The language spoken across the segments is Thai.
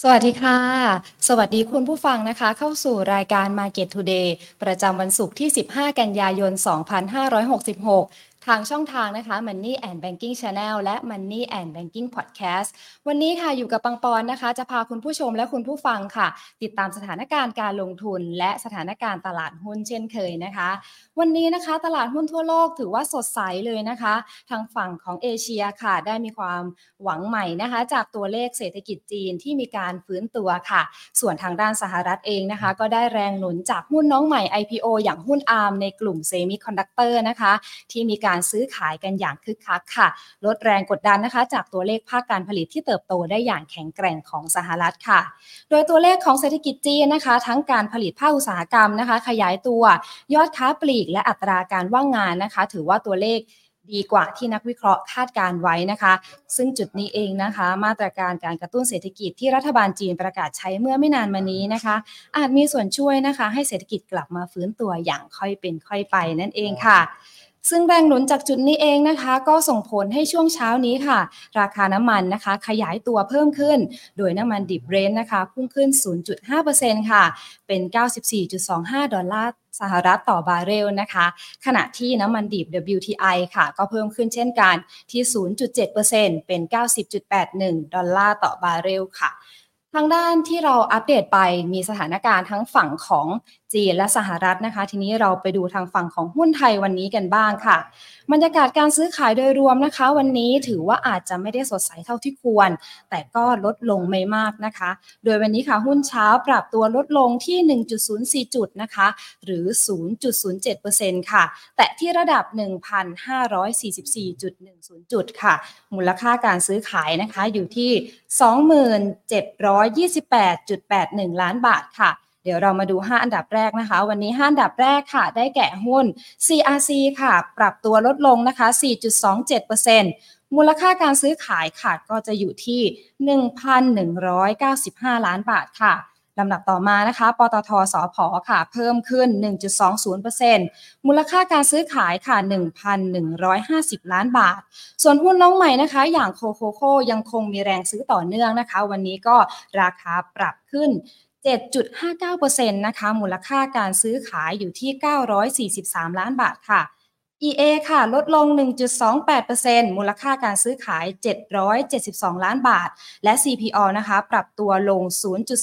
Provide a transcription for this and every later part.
สวัสดีค่ะสวัสดีคุณผู้ฟังนะคะเข้าสู่รายการ Market Today ประจำวันศุกร์ที่15กันยายน2566ทางช่องทางนะคะ Money and Banking Channel และ Money and Banking Podcast วันนี้ค่ะอยู่กับปังปอนนะคะจะพาคุณผู้ชมและคุณผู้ฟังค่ะติดตามสถานการณ์การลงทุนและสถานการณ์ตลาดหุ้นเช่นเคยนะคะวันนี้นะคะตลาดหุ้นทั่วโลกถือว่าสดใสเลยนะคะทางฝั่งของเอเชียค่ะได้มีความหวังใหม่นะคะจากตัวเลขเศรษฐกิจจีนที่มีการฟื้นตัวค่ะส่วนทางด้านสหรัฐเองนะคะก็ได้แรงหนุนจากหุ้นน้องใหม่ IPO อย่างหุ้น ARM ในกลุ่ม Semiconductor นะคะที่มีการซื้อขายกันอย่างคึกคักค่ะลดแรงกดดันนะคะจากตัวเลขภาคการผลิตที่เติบโตได้อย่างแข็งแกร่งของสหรัฐค่ะโดยตัวเลขของเศรษฐกิจจีนนะคะทั้งการผลิตภาคอุตสาหกรรมนะคะขยายตัวยอดค้าปลีกและอัตราการว่างงานนะคะถือว่าตัวเลขดีกว่าที่นักวิเคราะห์คาดการไว้นะคะซึ่งจุดนี้เองนะคะมาตรการการกระตุ้นเศรษฐกิจที่รัฐบาลจีนประกาศใช้เมื่อไม่นานมานี้นะคะอาจมีส่วนช่วยนะคะให้เศรษฐกิจกลับมาฟื้นตัวอย่างค่อยเป็นค่อยไปนั่นเองค่ะซึ่งแรงหนุนจากจุดนี้เองนะคะก็ส่งผลให้ช่วงเช้านี้ค่ะราคาน้ำมันนะคะขยายตัวเพิ่มขึ้นโดยน้ำมันดิบ Brent นะคะพุ่งขึ้น 0.5% ค่ะเป็น 94.25 ดอลลาร์สหรัฐต่อบาร์เรลนะคะขณะที่น้ำมันดิบ WTI ค่ะก็เพิ่มขึ้นเช่นกันที่ 0.7% เป็น 90.81 ดอลลาร์ต่อบาร์เรลค่ะทางด้านที่เราอัปเดตไปมีสถานการณ์ทั้งฝั่งของจีนและสหรัฐนะคะทีนี้เราไปดูทางฝั่งของหุ้นไทยวันนี้กันบ้างค่ะบรรยากาศการซื้อขายโดยรวมนะคะวันนี้ถือว่าอาจจะไม่ได้สดใสเท่าที่ควรแต่ก็ลดลงไม่มากนะคะโดยวันนี้ค่ะหุ้นเช้าปรับตัวลดลงที่ 1.04 จุดนะคะหรือ 0.07% ค่ะแต่ที่ระดับ 1,544.10 จุดค่ะมูลค่าการซื้อขายนะคะอยู่ที่ 27,28.81 ล้านบาทค่ะเดี๋ยวเรามาดู5อันดับแรกนะคะวันนี้5อันดับแรกค่ะได้แก่หุ้น CRC ค่ะปรับตัวลดลงนะคะ 4.27% มูลค่าการซื้อขายค่ะก็จะอยู่ที่ 1,195 ล้านบาทค่ะลำดับต่อมานะคะปตท.สผ.ค่ะเพิ่มขึ้น 1.20% มูลค่าการซื้อขายค่ะ 1,150 ล้านบาทส่วนหุ้นน้องใหม่นะคะอย่างโคโคโค่ยังคงมีแรงซื้อต่อเนื่องนะคะวันนี้ก็ราคาปรับขึ้น7.59% นะคะมูลค่าการซื้อขายอยู่ที่943ล้านบาทค่ะ EA ค่ะลดลง 1.28% มูลค่าการซื้อขาย772ล้านบาทและ CPR นะคะปรับตัวลง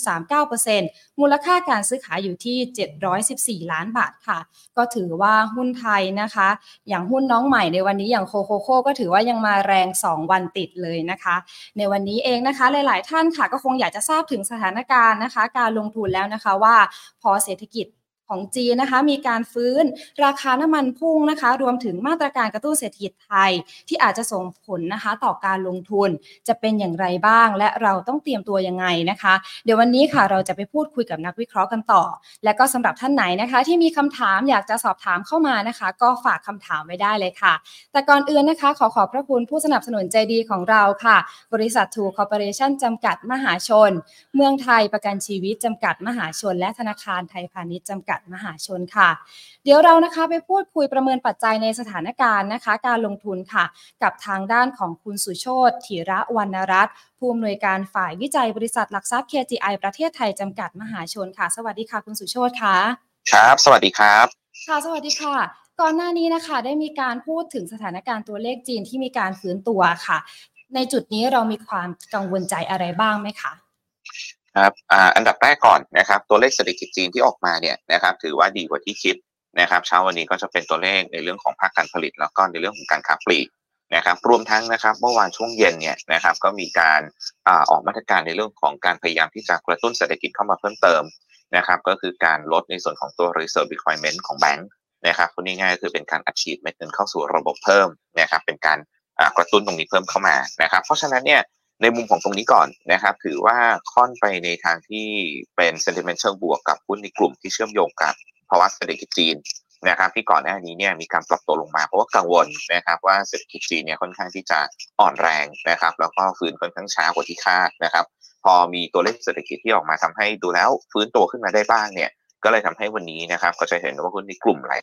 0.39% มูลค่าการซื้อขายอยู่ที่714ล้านบาทค่ะก็ถือว่าหุ้นไทยนะคะอย่างหุ้นน้องใหม่ในวันนี้อย่างโคโคโค่ก็ถือว่ายังมาแรง2วันติดเลยนะคะในวันนี้เองนะคะหลายๆท่านค่ะก็คงอยากจะทราบถึงสถานการณ์นะคะการลงทุนแล้วนะคะว่าพอเศรษฐกิจของจีนนะคะมีการฟื้นราคาน้ำมันพุ่งนะคะรวมถึงมาตรการกระตุ้นเศรษฐกิจไทยที่อาจจะส่งผลนะคะต่อการลงทุนจะเป็นอย่างไรบ้างและเราต้องเตรียมตัวยังไงนะคะเดี๋ยววันนี้ค่ะเราจะไปพูดคุยกับนักวิเคราะห์กันต่อและก็สำหรับท่านไหนนะคะที่มีคำถามอยากจะสอบถามเข้ามานะคะก็ฝากคำถามไว้ได้เลยค่ะแต่ก่อนอื่นนะคะขอขอบพระคุณผู้สนับสนุนใจดีของเราค่ะบริษัททูคอร์ปอเรชั่นจำกัดมหาชนเมืองไทยประกันชีวิตจำกัดมหาชนและธนาคารไทยพาณิชย์จำกัดมหาชนค่ะเดี๋ยวเรานะคะไปพูดคุยประเมินปัจจัยในสถานการณ์นะคะการลงทุนค่ะกับทางด้านของคุณสุโชติ ธีระวรรณรัตน์ผู้อำนวยการฝ่ายวิจัยบริษัทหลักทรัพย์ KGI ประเทศไทยจำกัดมหาชนค่ะสวัสดีค่ะคุณสุโชติค่ะครับสวัสดีครับค่ะสวัสดีค่ะก่อนหน้านี้นะคะได้มีการพูดถึงสถานการณ์ตัวเลขจีนที่มีการฟื้นตัวค่ะในจุดนี้เรามีความกังวลใจอะไรบ้างไหมคะครับอันดับแรกก่อนนะครับตัวเลขเศรษฐกิจจีนที่ออกมาเนี่ยนะครับถือว่าดีกว่าที่คิดนะครับเช้าวันนี้ก็จะเป็นตัวเลขในเรื่องของภาคการผลิตแล้วก็ในเรื่องของการค้าปลีกนะครับรวมทั้งนะครับเมื่อวานช่วงเย็นเนี่ยนะครับก็มีการออกมาตรการในเรื่องของการพยายามที่จะกระตุ้นเศรษฐกิจเข้ามาเพิ่มเติมนะครับก็คือการลดในส่วนของตัว reserve requirement ของแบงก์นะครับพูดง่ายๆคือเป็นการอัดฉีดเม็ดเงินเข้าสู่ระบบเพิ่มนะครับเป็นการกระตุ้นตรงนี้เพิ่มเข้ามานะครับเพราะฉะนั้นเนี่ยในมุมของตรงนี้ก่อนนะครับถือว่าค่อนไปในทางที่เป็นเซนติเมนต์เชิงบวกกับหุ้นในกลุ่มที่เชื่อมโยงกับภาวะเศรษฐกิจจีนนะครับที่ก่อนหน้านี้เนี่ยมีการปรับตัวลงมาเพราะว่ากังวลนะครับว่าเศรษฐกิจจีนเนี่ยค่อนข้างที่จะอ่อนแรงนะครับแล้วก็ฟื้นค่อนข้างช้ากว่าที่คาดนะครับพอมีตัวเลขเศรษฐกิจที่ออกมาทำให้ดูแล้วฟื้นตัวขึ้นมาได้บ้างเนี่ย ก็เลยทำให้วันนี้นะครับก็จะเห็นว่าหุ้นในกลุ่มหล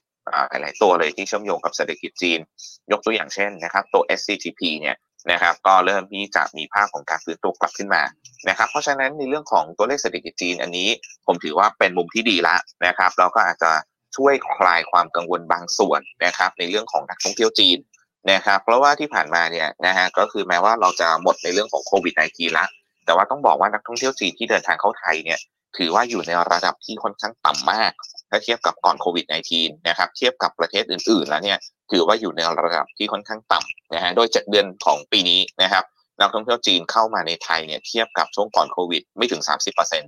ายตัวเลยที่เชื่อมโยงกับเศรษฐกิจจีนยกตัวอย่างเช่นนะครับตัว SCTP เนี่ยนะครับก็เริ่มที่จะมีภาพของการฟื้นตัวกลับขึ้นมานะครับเพราะฉะนั้นในเรื่องของตัวเลขเศรษฐกิจจีนอันนี้ผมถือว่าเป็นมุมที่ดีละนะครับเราก็อาจจะช่วยคลายความกังวลบางส่วนนะครับในเรื่องของนักท่องเที่ยวจีนนะครับเพราะว่าที่ผ่านมาเนี่ยนะฮะก็คือแม้ว่าเราจะหมดในเรื่องของโควิด-19 ละแต่ว่าต้องบอกว่านักท่องเที่ยวจีนที่เดินทางเข้าไทยเนี่ยถือว่าอยู่ในระดับที่ค่อนข้างต่ำมากถ้าเทียบกับก่อนโควิด-19 นะครับเทียบกับประเทศอื่นๆแล้วเนี่ยถือว่าอยู่ในระดับที่ค่อนข้างต่ำนะฮะโดย7 เดือนของปีนี้นะครับนักท่องเที่ยวจีนเข้ามาในไทยเนี่ยเทียบกับช่วงก่อนโควิดไม่ถึง 30%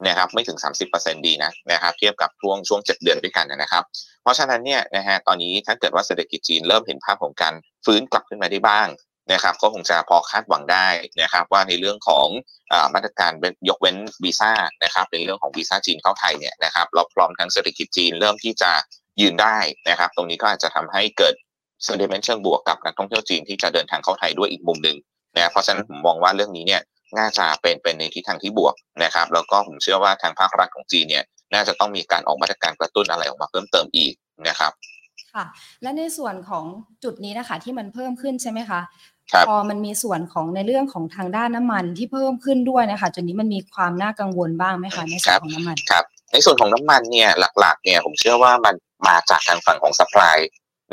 นะครับไม่ถึง 30% ดีนะครับเทียบกับช่วง7 เดือนด้วยกันนะครับเพราะฉะนั้นเนี่ยนะฮะตอนนี้ถ้าเกิดว่าเศรษฐกิจจีนเริ่มเห็นภาพของการฟื้นกลับขึ้นมาได้บ้างนะครับก็คงจะพอคาดหวังได้นะครับว่าในเรื่องของมาตรการยกเว้นวีซ่านะครับในเรื่องของวีซ่าจีนเข้าไทยเนี่ยนะครับเราพร้อมทางเศรษฐกิจจีนเริ่มที่จะยืนได้นะครับตรงนี้ก็อาจจะทำให้เกิดเซนติเมนต์เชิงบวกกับนักท่องเที่ยวจีนที่จะเดินทางเข้าไทยด้วยอีกมุมหนึ่งนะเพราะฉะนั้นผมมองว่าเรื่องนี้เนี่ยน่าจะเป็นในทิศทางที่บวกนะครับแล้วก็ผมเชื่อว่าทางภาครัฐของจีนเนี่ยน่าจะต้องมีการออกมาตรการกระตุ้นอะไรออกมาเพิ่มเติมอีกนะครับค่ะและในส่วนของจุดนี้นะคะที่มันเพิ่มขึ้นใช่ไหมคะพอมันมีส่วนของในเรื่องของทางด้านน้ำมันที่เพิ่มขึ้นด้วยนะคะจุดนี้มันมีความน่ากังวลบ้างไหมคะในส่วนของน้ำมันครับในส่วนของน้ำมันเนี่ยหลักๆเนี่ยผมเชื่อว่ามันมาจากทางฝั่งของซัพพลา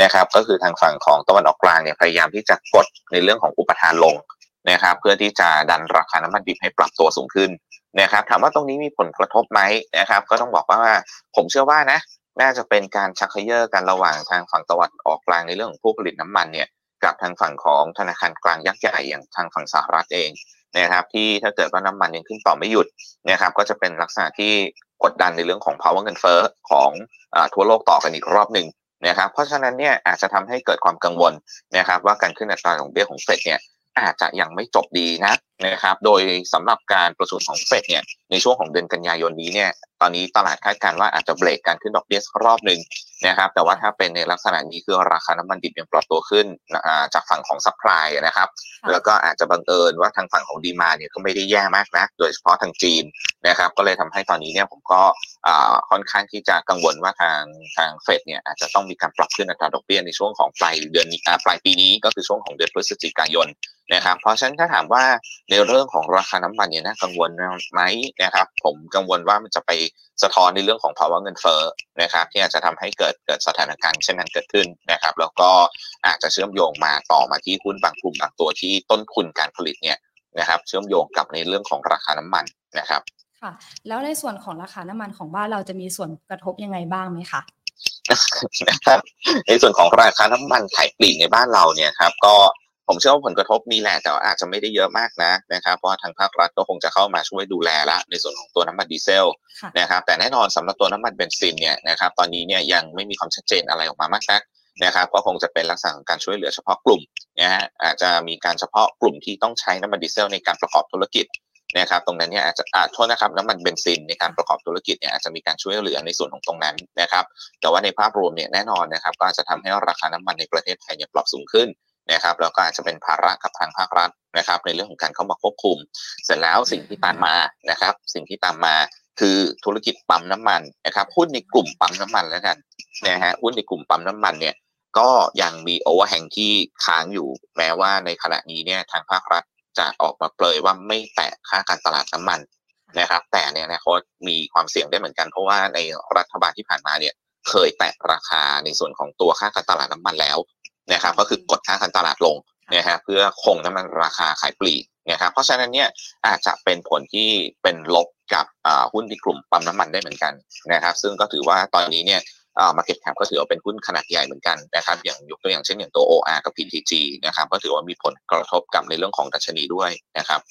ยนะครับก็คือทางฝั่งของตะวันออกกลางเนี่ยพยายามที่จะกดในเรื่องของอุปทานลงนะครับเพื่อที่จะดันราคาน้ำมันดิบให้ปรับตัวสูงขึ้นนะครับถามว่าตรงนี้มีผลกระทบไหมนะครับก็ต้องบอกว่าผมเชื่อว่านะน่าจะเป็นการชักเขย่อกันระหว่างทางฝั่งตะวันออกกลางในเรื่องของผู้ผลิตน้ำมันเนี่ยกับทางฝั่งของธนาคารกลางยักษ์ใหญ่อย่างทางฝั่งสหรัฐเองนะครับที่ถ้าเกิดว่าน้ำมันยังขึ้นต่อไม่หยุดนะครับก็จะเป็นลักษณะที่กดดันในเรื่องของภาวะเงินเฟ้อของทั่วโลกต่อกันอีกรอบหนึ่งนะครับเพราะฉะนั้นเนี่ยอาจจะทำให้เกิดความกังวลนะครับว่าการขึ้นอัตราดอกเบี้ยของเฟดเนี่ยอาจจะยังไม่จบดีนะครับโดยสำหรับการประชุมของเฟดเนี่ยในช่วงของเดือนกันยายนนี้เนี่ยตอนนี้ตลาดคาดการณ์ว่าอาจจะเบรกการขึ้นดอกเบี้ยสักรอบหนึ่งนะครับแต่ว่าถ้าเป็นในลักษณะนี้คือราคาน้ำมันดิบยังปรับตัวขึ้นจากฝั่งของซัพพลายนะครับแล้วก็อาจจะบังเอิญว่าทางฝั่งของดีมานด์เนี่ยก็ไม่ได้แย่มากนะโดยเฉพาะทางจีนนะครับก็เลยทำให้ตอนนี้เนี่ยผมก็ค่อนข้างที่จะกังวลว่าทางเฟดเนี่ยอาจจะต้องมีการปรับขึ้นอัตราดอกเบี้ยในช่วงของปลายปีนี้ก็คือช่วงของเดือนพฤศจิกายนนะครับเพราะฉะนั้นถ้าถามว่าในเรื่องของราคาน้ำมันเนี่ยน่ากังวลไหมนะครับผมกังวลว่ามันจะไปสะท้อนในเรื่องของภาวะเงินเฟ้อนะครับที่อาจจะทำให้เกิดสถานการณ์เช่นนั้นเกิดขึ้นนะครับแล้วก็อาจจะเชื่อมโยงมาต่อมาที่หุ้นบางกลุ่มบางตัวที่ต้นทุนการผลิตเนี่ยนะครับเชื่อมโยงกับในเรื่องของราคาน้ำมันนะครับค่ะแล้วในส่วนของราคาน้ำมันของบ้านเราจะมีส่วนกระทบยังไงบ้างไหมคะนะครับในส่วนของราคาน้ำมันขายปลีกในบ้านเราเนี่ยครับก็ผมเชื่อว่าผลกระทบมีแหละแต่อาจจะไม่ได้เยอะมากนะครับเพราะทางภาครัฐก็คงจะเข้ามาช่วยดูแลละในส่วนของตัวน้ำมันดีเซลนะครับแต่แน่นอนสำหรับตัวน้ำมันเบนซินเนี่ยนะครับตอนนี้เนี่ยยังไม่มีความชัดเจนอะไรออกมามากนักนะครับก็คงจะเป็นลักษณะของการช่วยเหลือเฉพาะกลุ่มนะฮะอาจจะมีการเฉพาะกลุ่มที่ต้องใช้น้ำมันดีเซลในการประกอบธุรกิจนะครับตรงนั้นเนี่ยอาจจะโทษนะครับน้ำมันเบนซินในการประกอบธุรกิจเนี่ยอาจจะมีการช่วยเหลือในส่วนของตรงนั้นนะครับแต่ว่าในภาพรวมเนี่ยแน่นอนนะครับก็อาจจะทำให้ราคาน้ำมันในประเทศไทยเนี่ยปรับสูงขึ้นนะครับแล้วก็อาจจะเป็นภาระกับทางภาครัฐนะครับในเรื่องของการเข้ามาควบคุมเสร็จแล้วสิ่งที่ตามมานะครับสิ่งที่ตามมาคือธุรกิจปั๊มน้ำมันนะครับหุ้นในกลุ่มปั๊มน้ำมันแล้วกันนะฮะหุ้นในกลุ่มปั๊มน้ำมันเนี่ยก็ยังมีโอเวอร์แฮงที่ค้างอยู่แม้ว่าในขณะนี้เนี่ยทางภาครัฐจะออกมาเปรยว่าไม่แตะค่าการตลาดน้ำมันนะครับแต่เนี่ยนะเขามีความเสี่ยงได้เหมือนกันเพราะว่าในรัฐบาลที่ผ่านมาเนี่ยเคยแตะราคาในส่วนของตัวค่าการตลาดน้ำมันแล้วนะครับก็คือกดค่าการตลาดลงนะฮะเพื่อคงน้ำมันราคาขายปลีกนะครับเพราะฉะนั้นเนี่ยอาจจะเป็นผลที่เป็นลบกับหุ้นในกลุ่มปั๊มน้ำมันได้เหมือนกันนะครับซึ่งก็ถือว่าตอนนี้เนี่ยMarket Cap ก็ถือว่าเป็นหุ้นขนาดใหญ่เหมือนกันนะครับอย่างยกตัวอย่างเช่นอย่างตัว OR กับ PTT นะครับก็ถือว่ามีผลกระทบกับในเรื่องของดัชนีด้วยนะครับ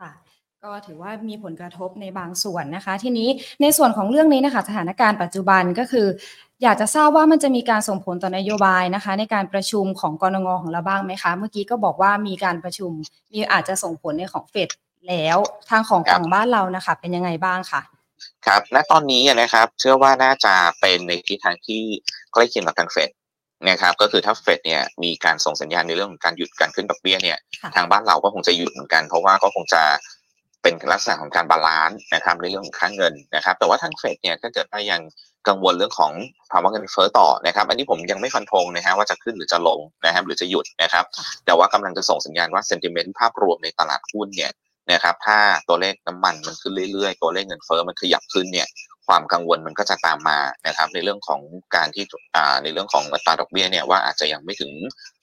ค่ะก็ถือว่ามีผลกระทบในบางส่วนนะคะทีนี้ในส่วนของเรื่องนี้นะคะสถานการณ์ปัจจุบันก็คืออยากจะทราบว่ามันจะมีการส่งผลต่อนโยบายนะคะในการประชุมของกนง.ของเราบ้างไหมคะเมื่อกี้ก็บอกว่ามีการประชุมมีอาจจะส่งผลในของเฟดแล้วทางของฝั่งบ้านเรานะคะเป็นยังไงบ้างคะครับณตอนนี้นะครับเชื่อว่าน่าจะเป็นในทิศทางที่ใกล้เคียงกับทางเฟดนะครับก็คือถ้าเฟดเนี่ยมีการส่งสัญญาณในเรื่องของการหยุดการขึ้นดอกเบี้ยเนี่ยทางบ้านเราก็คงจะหยุดเหมือนกันเพราะว่าก็คงจะ เป็นลักษณะของการบาลานซ์นะครับในเรื่องของค่าเงินนะครับแต่ว่าทางเฟดเนี่ยก็เกิดยังกังวลเรื่องของภาวะเงินเฟ้อต่อนะครับอันนี้ผมยังไม่ฟันธงนะฮะว่าจะขึ้นหรือจะลงนะครับหรือจะหยุดนะครับแต่ว่ากำลังจะส่งสัญญาณว่าเซนติเมนต์ภาพรวมในตลาดหุ้นเนี่ยนะครับถ้าตัวเลขน้ำมันมันขึ้นเรื่อยๆตัวเลขเงินเฟ้อมันขยับขึ้นเนี่ยความกังวลมันก็จะตามมานะครับในเรื่องของการที่ในเรื่องของอัตราดอกเบี้ยเนี่ยว่าอาจจะยังไม่ถึง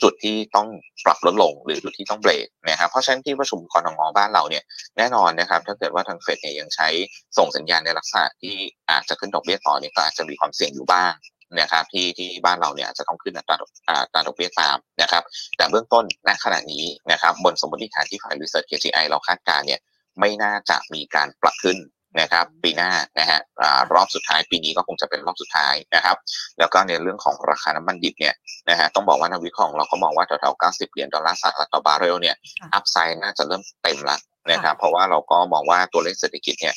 จุดที่ต้องปรับลดลงหรือจุดที่ต้องเบรกนะครับเพราะฉะนั้นที่ประชุมกนง.บ้านเราเนี่ยแน่นอนนะครับถ้าเกิดว่าทางเฟดเนี่ยยังใช้ส่งสัญญาณในลักษณะที่อาจจะขึ้นดอกเบี้ยต่อเนี่ยก็อาจจะมีความเสี่ยงอยู่บ้างนะครับที่บ้านเราเนี่ยจะต้องขึ้นอัตราดอกเบี้ยตามนะครับแต่เบื้องต้นณขณะนี้นะครับบนสมมติฐานที่ฝ่าย Research KGI เราคาดการณ์เนี่ยไม่น่าจะมีการปรับขึ้นนะครับปีหน้านะฮะรอบสุดท้ายปีนี้ก็คงจะเป็นรอบสุดท้ายนะครับแล้วก็ในเรื่องของราคาน้ำมันดิบเนี่ยนะฮะต้องบอกว่านักวิเคราะห์เราก็มองว่าแถวๆ$90 ต่อบาร์เรลเนี่ยอัพไซด์น่าจะเริ่มเต็มละนะครับเพราะว่าเราก็มองว่าตัวเลขเศรษฐกิจเนี่ย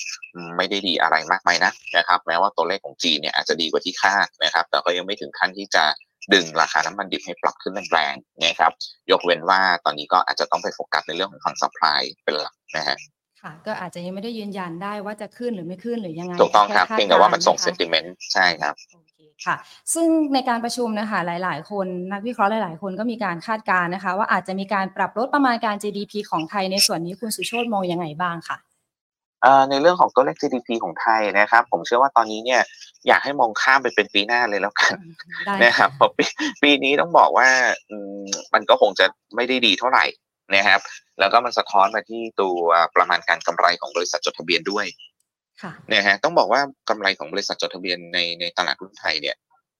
ไม่ได้ดีอะไรมากมายนะครับแม้ว่าตัวเลขของจีนเนี่ยอาจจะดีกว่าที่คาดนะครับแต่ก็ยังไม่ถึงขั้นที่จะดึงราคาน้ำมันดิบให้ปรับขึ้นแรงๆนะครับยกเว้นว่าตอนนี้ก็อาจจะต้องไปโฟกัสในเรื่องของฝั่งซัพพลายเป็นหลักนะฮะค่ะก็อาจจะยังไม่ได้ยืนยันได้ว่าจะขึ้นหรือไม่ขึ้นหรือยังไงถูกต้องครับเพียงแต่ว่ามันส่งเซนติเมนต์ใช่ครับโอเคค่ะซึ่งในการประชุมนะคะหลายๆคนนักวิเคราะห์หลายๆคนก็มีการคาดการณ์นะคะว่าอาจจะมีการปรับลดประมาณการ GDP ของไทยในส่วนนี้คุณสุโชติมองยังไงบ้างค่ะในเรื่องของตัวเลข GDP ของไทยนะครับผมเชื่อว่าตอนนี้เนี่ยอยากให้มองข้ามไปเป็นปีหน้าเลยแล้วกันนะครับเพราะปีนี้ต้องบอกว่ามันก็คงจะไม่ได้ดีเท่าไหร่นะครับแล้วก็มันสะท้อนมาที่ตัวประมาณการกำไรของบริษัทจดทะเบียนด้วยนะฮะต้องบอกว่ากำไรของบริษัทจดทะเบียนในตลาดหุ้นไทยเนี่ย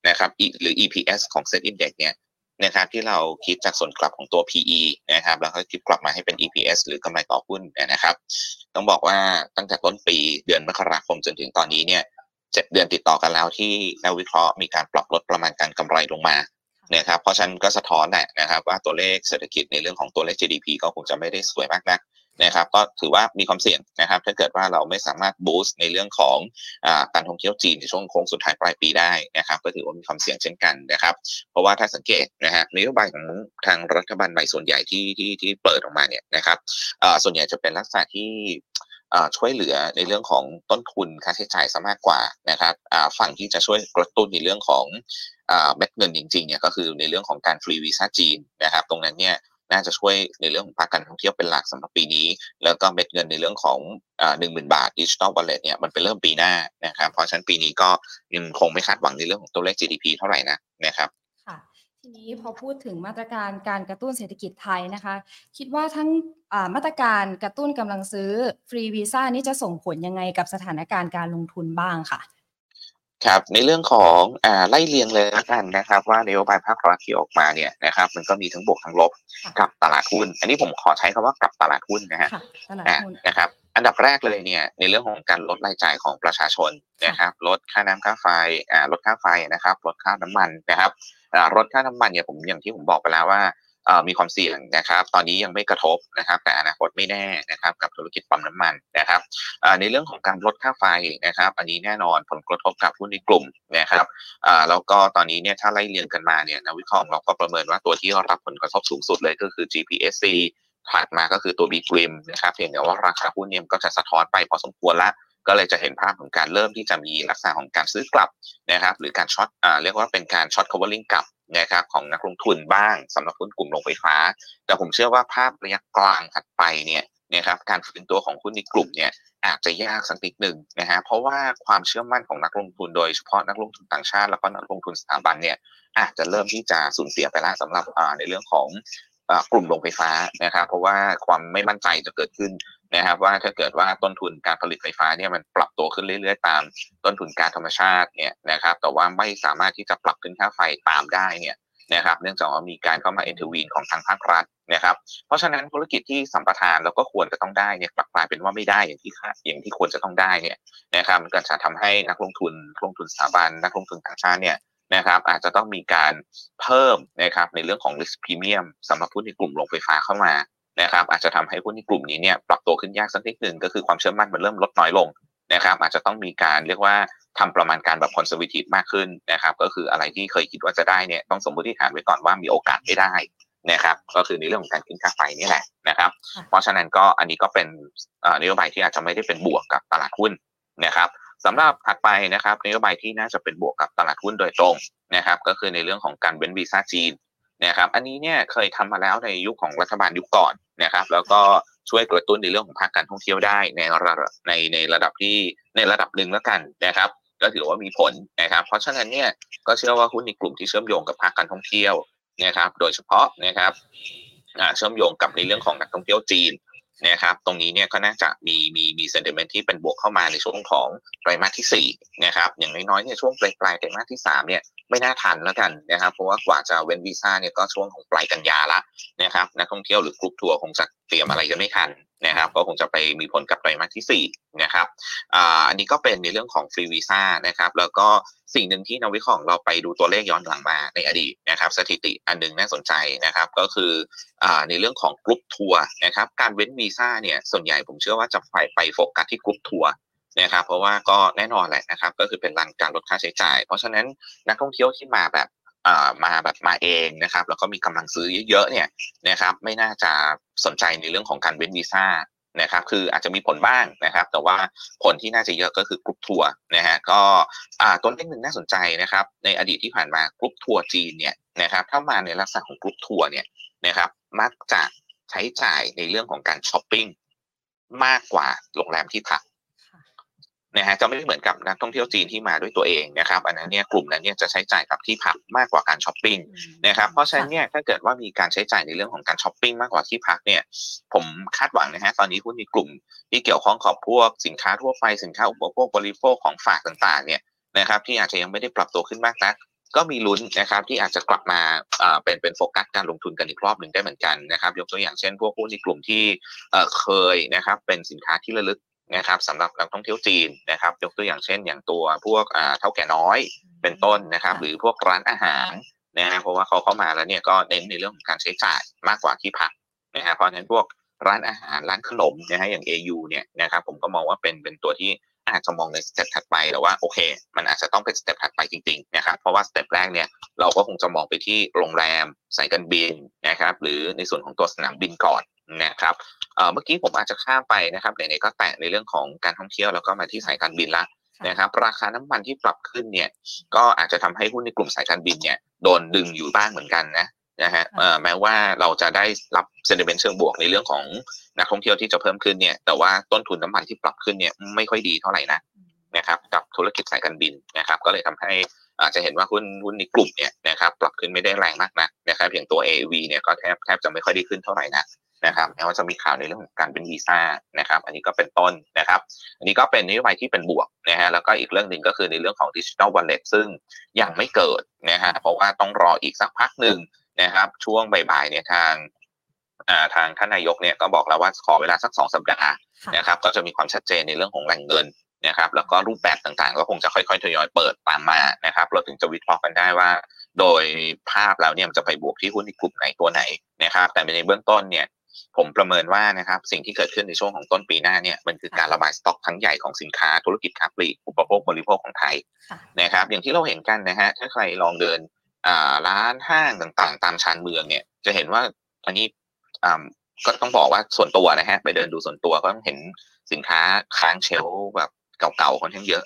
นะครับหรือ EPS ของ SET Index เนี่ยนะครับที่เราคิดจากส่วนกลับของตัว PE นะครับแล้วก็คิดกลับมาให้เป็น EPS หรือกำไรต่อหุ้นนะครับต้องบอกว่าตั้งแต่ต้นปีเดือนมกราคมจนถึงตอนนี้เนี่ย7 เดือนติดต่อกันแล้วที่นักวิเคราะห์มีการปรับลดประมาณการกำไรลงมานะครับเพราะฉะนั้นก็สะท้อนแหละนะครับว่าตัวเลขเศรษฐกิจในเรื่องของตัวเลข GDP ก็คงจะไม่ได้สวยมากนักนะครับก็ถือว่ามีความเสี่ยงนะครับถ้าเกิดว่าเราไม่สามารถบูสต์ในเรื่องของการท่องเที่ยวจีนในช่วงโค้งสุดท้ายปลายปีได้นะครับก็ถือว่ามีความเสี่ยงเช่นกันนะครับเพราะว่าถ้าสังเกตนะฮะนโยบายของทางรัฐบาลใหม่ส่วนใหญ่ที่เปิดออกมาเนี่ยนะครับส่วนใหญ่จะเป็นลักษณะที่ช่วยเหลือในเรื่องของต้นทุนค่าใช้จ่ายซะมากกว่านะครับฝั่งที่จะช่วยกระตุ้นในเรื่องของเม็ดเงินจริงๆเนี่ยก็คือในเรื่องของการฟรีวีซ่าจีนนะครับตรงนั้นเนี่ยน่าจะช่วยในเรื่องของภาคการท่องเที่ยวเป็นหลักสำหรับปีนี้แล้วก็เม็ดเงินในเรื่องของ10,000 บาท Digital Wallet เนี่ยมันเป็นเริ่มปีหน้านะครับเพราะฉะนั้นปีนี้ก็ยังคงไม่คาดหวังในเรื่องของตัวเลข GDP เท่าไหร่นะครับค่ะทีนี้พอพูดถึงมาตรการการกระตุ้นเศรษฐกิจไทยนะคะคิดว่าทั้งมาตรการกระตุ้นกำลังซื้อฟรีวีซ่านี่จะส่งผลยังไงกับสถานการณ์การลงทุนบ้างค่ะครับในเรื่องของไล่เรียงเลยละกันนะครับว่านโยบายภาครัฐที่ออกมาเนี่ยนะครับมันก็มีทั้งบวกทั้งลบกับตลาดหุ้นอันนี้ผมขอใช้คำว่ากับตลาดหุ้นนะฮะนะครับอันดับแรกเลยเนี่ยในเรื่องของการลดรายจ่ายของประชาชนนะครับลดค่าน้ำค่าไฟลดค่าไฟนะครับลดค่าน้ำมันนะครับลดค่าน้ำมันเนี่ยผมอย่างที่ผมบอกไปแล้วว่ามีความเสี่ยงนะครับตอนนี้ยังไม่กระทบนะครับแต่อนาคตไม่แน่นะครับกับธุรกิจปั๊มน้ำมันนะครับในเรื่องของการลดค่าไฟนะครับอันนี้แน่นอนผลกระทบกับหุ้นในกลุ่มนะครับแล้วก็ตอนนี้เนี่ยถ้าไล่เรียงกันมาเนี่ยนักวิเคราะห์เราก็ประเมินว่าตัวที่รับผลกระทบสูงสุดเลยก็คือ GPSC ถัดมาก็คือตัว BGrimm นะครับเพียงแต่ว่าราคาหุ้นเนี่ยก็จะสะท้อนไปพอสมควรละก็เลยจะเห็นภาพของการเริ่มที่จะมีลักษณะของการซื้อกลับนะครับหรือการช็อตเรียกว่าเป็นการช็อต covering กลับนะครับของนักลงทุนบ้างสำหรับหุ้นกลุ่มโรงไฟฟ้าแต่ผมเชื่อว่าภาพระยะกลางถัดไปเนี่ยนะครับการฟื้นตัวของหุ้นในกลุ่มเนี่ยอาจจะยากสักนิดนึงนะฮะเพราะว่าความเชื่อมั่นของนักลงทุนโดยเฉพาะนักลงทุนต่างชาติแล้วก็นักลงทุนสถาบันเนี่ยอาจจะเริ่มที่จะสูญเสียไปแล้วสำหรับในเรื่องของกลุ่มโรงไฟฟ้านะครับเพราะว่าความไม่มั่นใจจะเกิดขึ้นนะครับว่าถ้าเกิดว่าต้นทุนการผลิตไฟฟ้าเนี่ยมันปรับตัวขึ้นเรื่อยๆตามต้นทุนการธรรมชาติเนี่ยนะครับแต่ว่าไม่สามารถที่จะปรับขึ้นค่าไฟตามได้เนี่ยนะครับเนื่องจากว่ามีการเข้ามาinterveneของทางภาครัฐนะครับเพราะฉะนั้นธุรกิจที่สัมปทานแล้วก็ควรจะต้องได้เนี่ยกลับกลายเป็นว่าไม่ได้อย่างที่ควรจะต้องได้เนี่ยนะครับมันก็จะทำให้นักลงทุนสถาบันนักลงทุนต่างชาติเนี่ยนะครับอาจจะต้องมีการเพิ่มนะครับในเรื่องของ risk premium สำหรับหุ้นในกลุ่มโรงไฟฟ้าเข้ามานะครับอาจจะทำให้หุ้นในกลุ่มนี้เนี่ยปรับตัวขึ้นยากสักนิดนึงก็คือความเชื่อมั่นมันเริ่มลดน้อยลงนะครับอาจจะต้องมีการเรียกว่าทำประมาณการแบบ conservative มากขึ้นนะครับก็คืออะไรที่เคยคิดว่าจะได้เนี่ยต้องสมมติฐานไว้ก่อนว่ามีโอกาสไม่ได้ นะครับก็คือในเรื่องของการขึ้นค่าไฟนี่แหละนะครับเพราะฉะนั้นก็อันนี้ก็เป็นนโยบายที่อาจจะไม่ได้เป็นบวกกับตลาดหุ้นนะครับสำหรับถัดไปนะครับนโยบายที่น่าจะเป็นบวกกับตลาดหุ้นโดยตรงนะครับก็คือในเรื่องของการเว้นวีซ่าจีนนะครับอันนี้เนี่ยเคยทำมาแล้วในยุคของรัฐบาลยุคก่อนนะครับแล้วก็ช่วยกระตุ้นในเรื่องของภาคการท่องเที่ยวได้ในระดับที่ในระดับหนึ่งแล้วกันนะครับก็ถือว่ามีผลนะครับเพราะฉะนั้นเนี่ยก็เชื่อว่าหุ้นในกลุ่มที่เชื่อมโยงกับภาคการท่องเที่ยวนะครับโดยเฉพาะนะครับเชื่อมโยงกับในเรื่องของนักท่องเที่ยวจีนนะครับตรงนี้เนี่ยก็น่าจะมีเซนติเมนต์ที่เป็นบวกเข้ามาในช่วงของไตรมาสที่4นะครับอย่างน้อยๆเนี่ยช่วงปลายๆไตรมาสที่3เนี่ยไม่น่าทันแล้วกันนะครับเพราะว่ากว่าจะเว้นวีซ่าเนี่ยก็ช่วงของปลายกันยาละนะครับนักท่องเที่ยวหรือกรุ๊ปทัวร์คงจะเตรียมอะไรกันไม่ทันนะครับก็คงจะไปมีผลกับไตรมาสที่4นะครับอันนี้ก็เป็นในเรื่องของฟรีวีซ่านะครับแล้วก็สิ่งหนึ่งที่นักวิเคราะห์เราไปดูตัวเลขย้อนหลังมาในอดีตนะครับสถิติอันนึงน่าสนใจนะครับก็คือในเรื่องของกรุ๊ปทัวร์นะครับการเว้นวีซ่าเนี่ยส่วนใหญ่ผมเชื่อว่าจะไปโฟกัสที่กรุ๊ปทัวร์นะครับเพราะว่าก็แน่นอนแหละนะครับก็คือเป็นการลดค่าใช้จ่ายเพราะฉะนั้นนักท่องเที่ยวที่มาเองนะครับแล้วก็มีกำลังซื้อเยอะๆเนี่ยนะครับไม่น่าจะสนใจในเรื่องของการเว้นวีซ่านะครับคืออาจจะมีผลบ้างนะครับแต่ว่าผลที่น่าจะเยอะก็คือกรุ๊ปทัวร์นะฮะก็ต้นเรื่องนึงน่าสนใจนะครับในอดีตที่ผ่านมากรุ๊ปทัวร์จีนเนี่ยนะครับถ้ามาในลักษณะของกรุ๊ปทัวร์เนี่ยนะครับมักจะใช้จ่ายในเรื่องของการช้อปปิ้งมากกว่าโรงแรมที่พักนะฮะจะไม่เหมือนกับนักท่องเที่ยวจีนที่มาด้วยตัวเองนะครับอันนั้นเนี่ยกลุ่มนั้นเนี่ยจะใช้จ่ายกับที่พักมากกว่าการช้อปปิ้งนะครับเพราะฉะนั้นเนี่ยถ้าเกิดว่ามีการใช้จ่ายในเรื่องของการช้อปปิ้งมากกว่าที่พักเนี่ยผมคาดหวังนะฮะตอนนี้หุ้นในกลุ่มที่เกี่ยวข้องกับพวกสินค้าทั่วไปสินค้าอุปโภคบริโภคของฝากต่างๆเนี่ยนะครับที่อาจจะยังไม่ได้ปรับตัวขึ้นมากนักก็มีลุ้นนะครับที่อาจจะกลับมาเป็นโฟกัสการลงทุนกันอีกรอบนึงได้เหมือนกันนะครับยกตัวอย่างเช่นพวกหุ้นในกลุ่มที่เคยนะครับเป็นสินค้าที่ระลึกนะครับสำหรับนักท่องเที่ยวจีนนะครับยกตัวอย่างเช่นอย่างตัวพวกเท่าแก่น้อยเป็นต้นนะครับหรือพวกร้านอาหารนะเพราะว่าเขาเข้ามาแล้วเนี่ยก็เน้นในเรื่องของการใช้จ่ายมากกว่าที่พักนะฮะเพราะฉะนั้นพวกร้านอาหารร้านขนมนะฮะอย่าง AU เนี่ยนะครับผมก็มองว่าเป็นตัวที่อาจจะมองในสเต็ปถัดไปแต่ว่าโอเคมันอาจจะต้องเป็นสเต็ปถัดไปจริงๆนะครับเพราะว่าสเต็ปแรกเนี่ยเราก็คงจะมองไปที่โรงแรมสายการบินนะครับหรือในส่วนของตัวสนามบินก่อนนะครับเมื่อกี้ผมอาจจะข้ามไปนะครับไหนๆก็แตะในเรื่องของการท่องเที่ยวแล้วก็มาที่สายการบินละนะครับราคาน้ำมันที่ปรับขึ้นเนี่ยก็อาจจะทำให้หุ้นในกลุ่มสายการบินเนี่ยโดนดึงอยู่บ้างเหมือนกันนะฮะแม้ว่าเราจะได้รับเซนติเมนต์เชิงบวกในเรื่องของนักท่องเที่ยวที่จะเพิ่มขึ้นเนี่ยแต่ว่าต้นทุนน้ำมันที่ปรับขึ้นเนี่ยไม่ค่อยดีเท่าไหร่นะครับกับธุรกิจสายการบินนะครับก็เลยทำให้อาจจะเห็นว่าหุ้นในกลุ่มเนี่ยนะครับปรับขึ้นไม่ได้แรงมากนะครับอย่างตัว AV เนี่ยก็แทบจะไม่ค่อยได้ขึ้นเท่าไหร่นะครับแม้ว่าจะมีข่าวในเรื่องของการเป็นวีซ่านะครับอันนี้ก็เป็นต้นนะครับอันนี้ก็เป็นนโยบายที่เป็นบวกนะฮะแล้วก็อีกเรื่องหนึ่งก็คือในเรื่องของ Digital Wallet ซึ่งยังไม่เกิดนะฮะเพราะว่าต้องรออีกสักพักหนึ่งนะครับช่วงบ่ายๆเนี่ยทางท่านนายกเนี่ยก็บอกแล้วว่าขอเวลาสัก2 สัปดาห์นะครับก็จะมีความชัดเจนในเรื่องของแหล่งเงินนะครับแล้วก็รูปแบบต่างๆก็คงจะค่อยๆทยอยเปิดตามมานะครับเราถึงจะวิเคราะห์กันได้ว่าโดยภาพแล้วเนี่ยมันจะไปบวกที่หุ้นในกลุ่มไหนตัวไหนนะครับแต่ในเบื้องต้นเนี่ยผมประเมินว่านะครับสิ่งที่เกิดขึ้นในช่วงของต้นปีหน้าเนี่ยมันคือการระบายสต็อกทั้งใหญ่ของสินค้าธุรกิจค้าปลีกอุปโภคบริโภคของไทยนะครับอย่างที่เราเห็นกันนะฮะถ้าใครลองเดินร้านห้างต่างๆตามชานเมืองเนี่ยจะเห็นว่าอันนี้ก็ต้องบอกว่าส่วนตัวนะฮะไปเดินดูส่วนตัวก็ต้องเห็นสินค้าค้างเชลฟ์แบบเก่าๆค่อนข้างเยอะ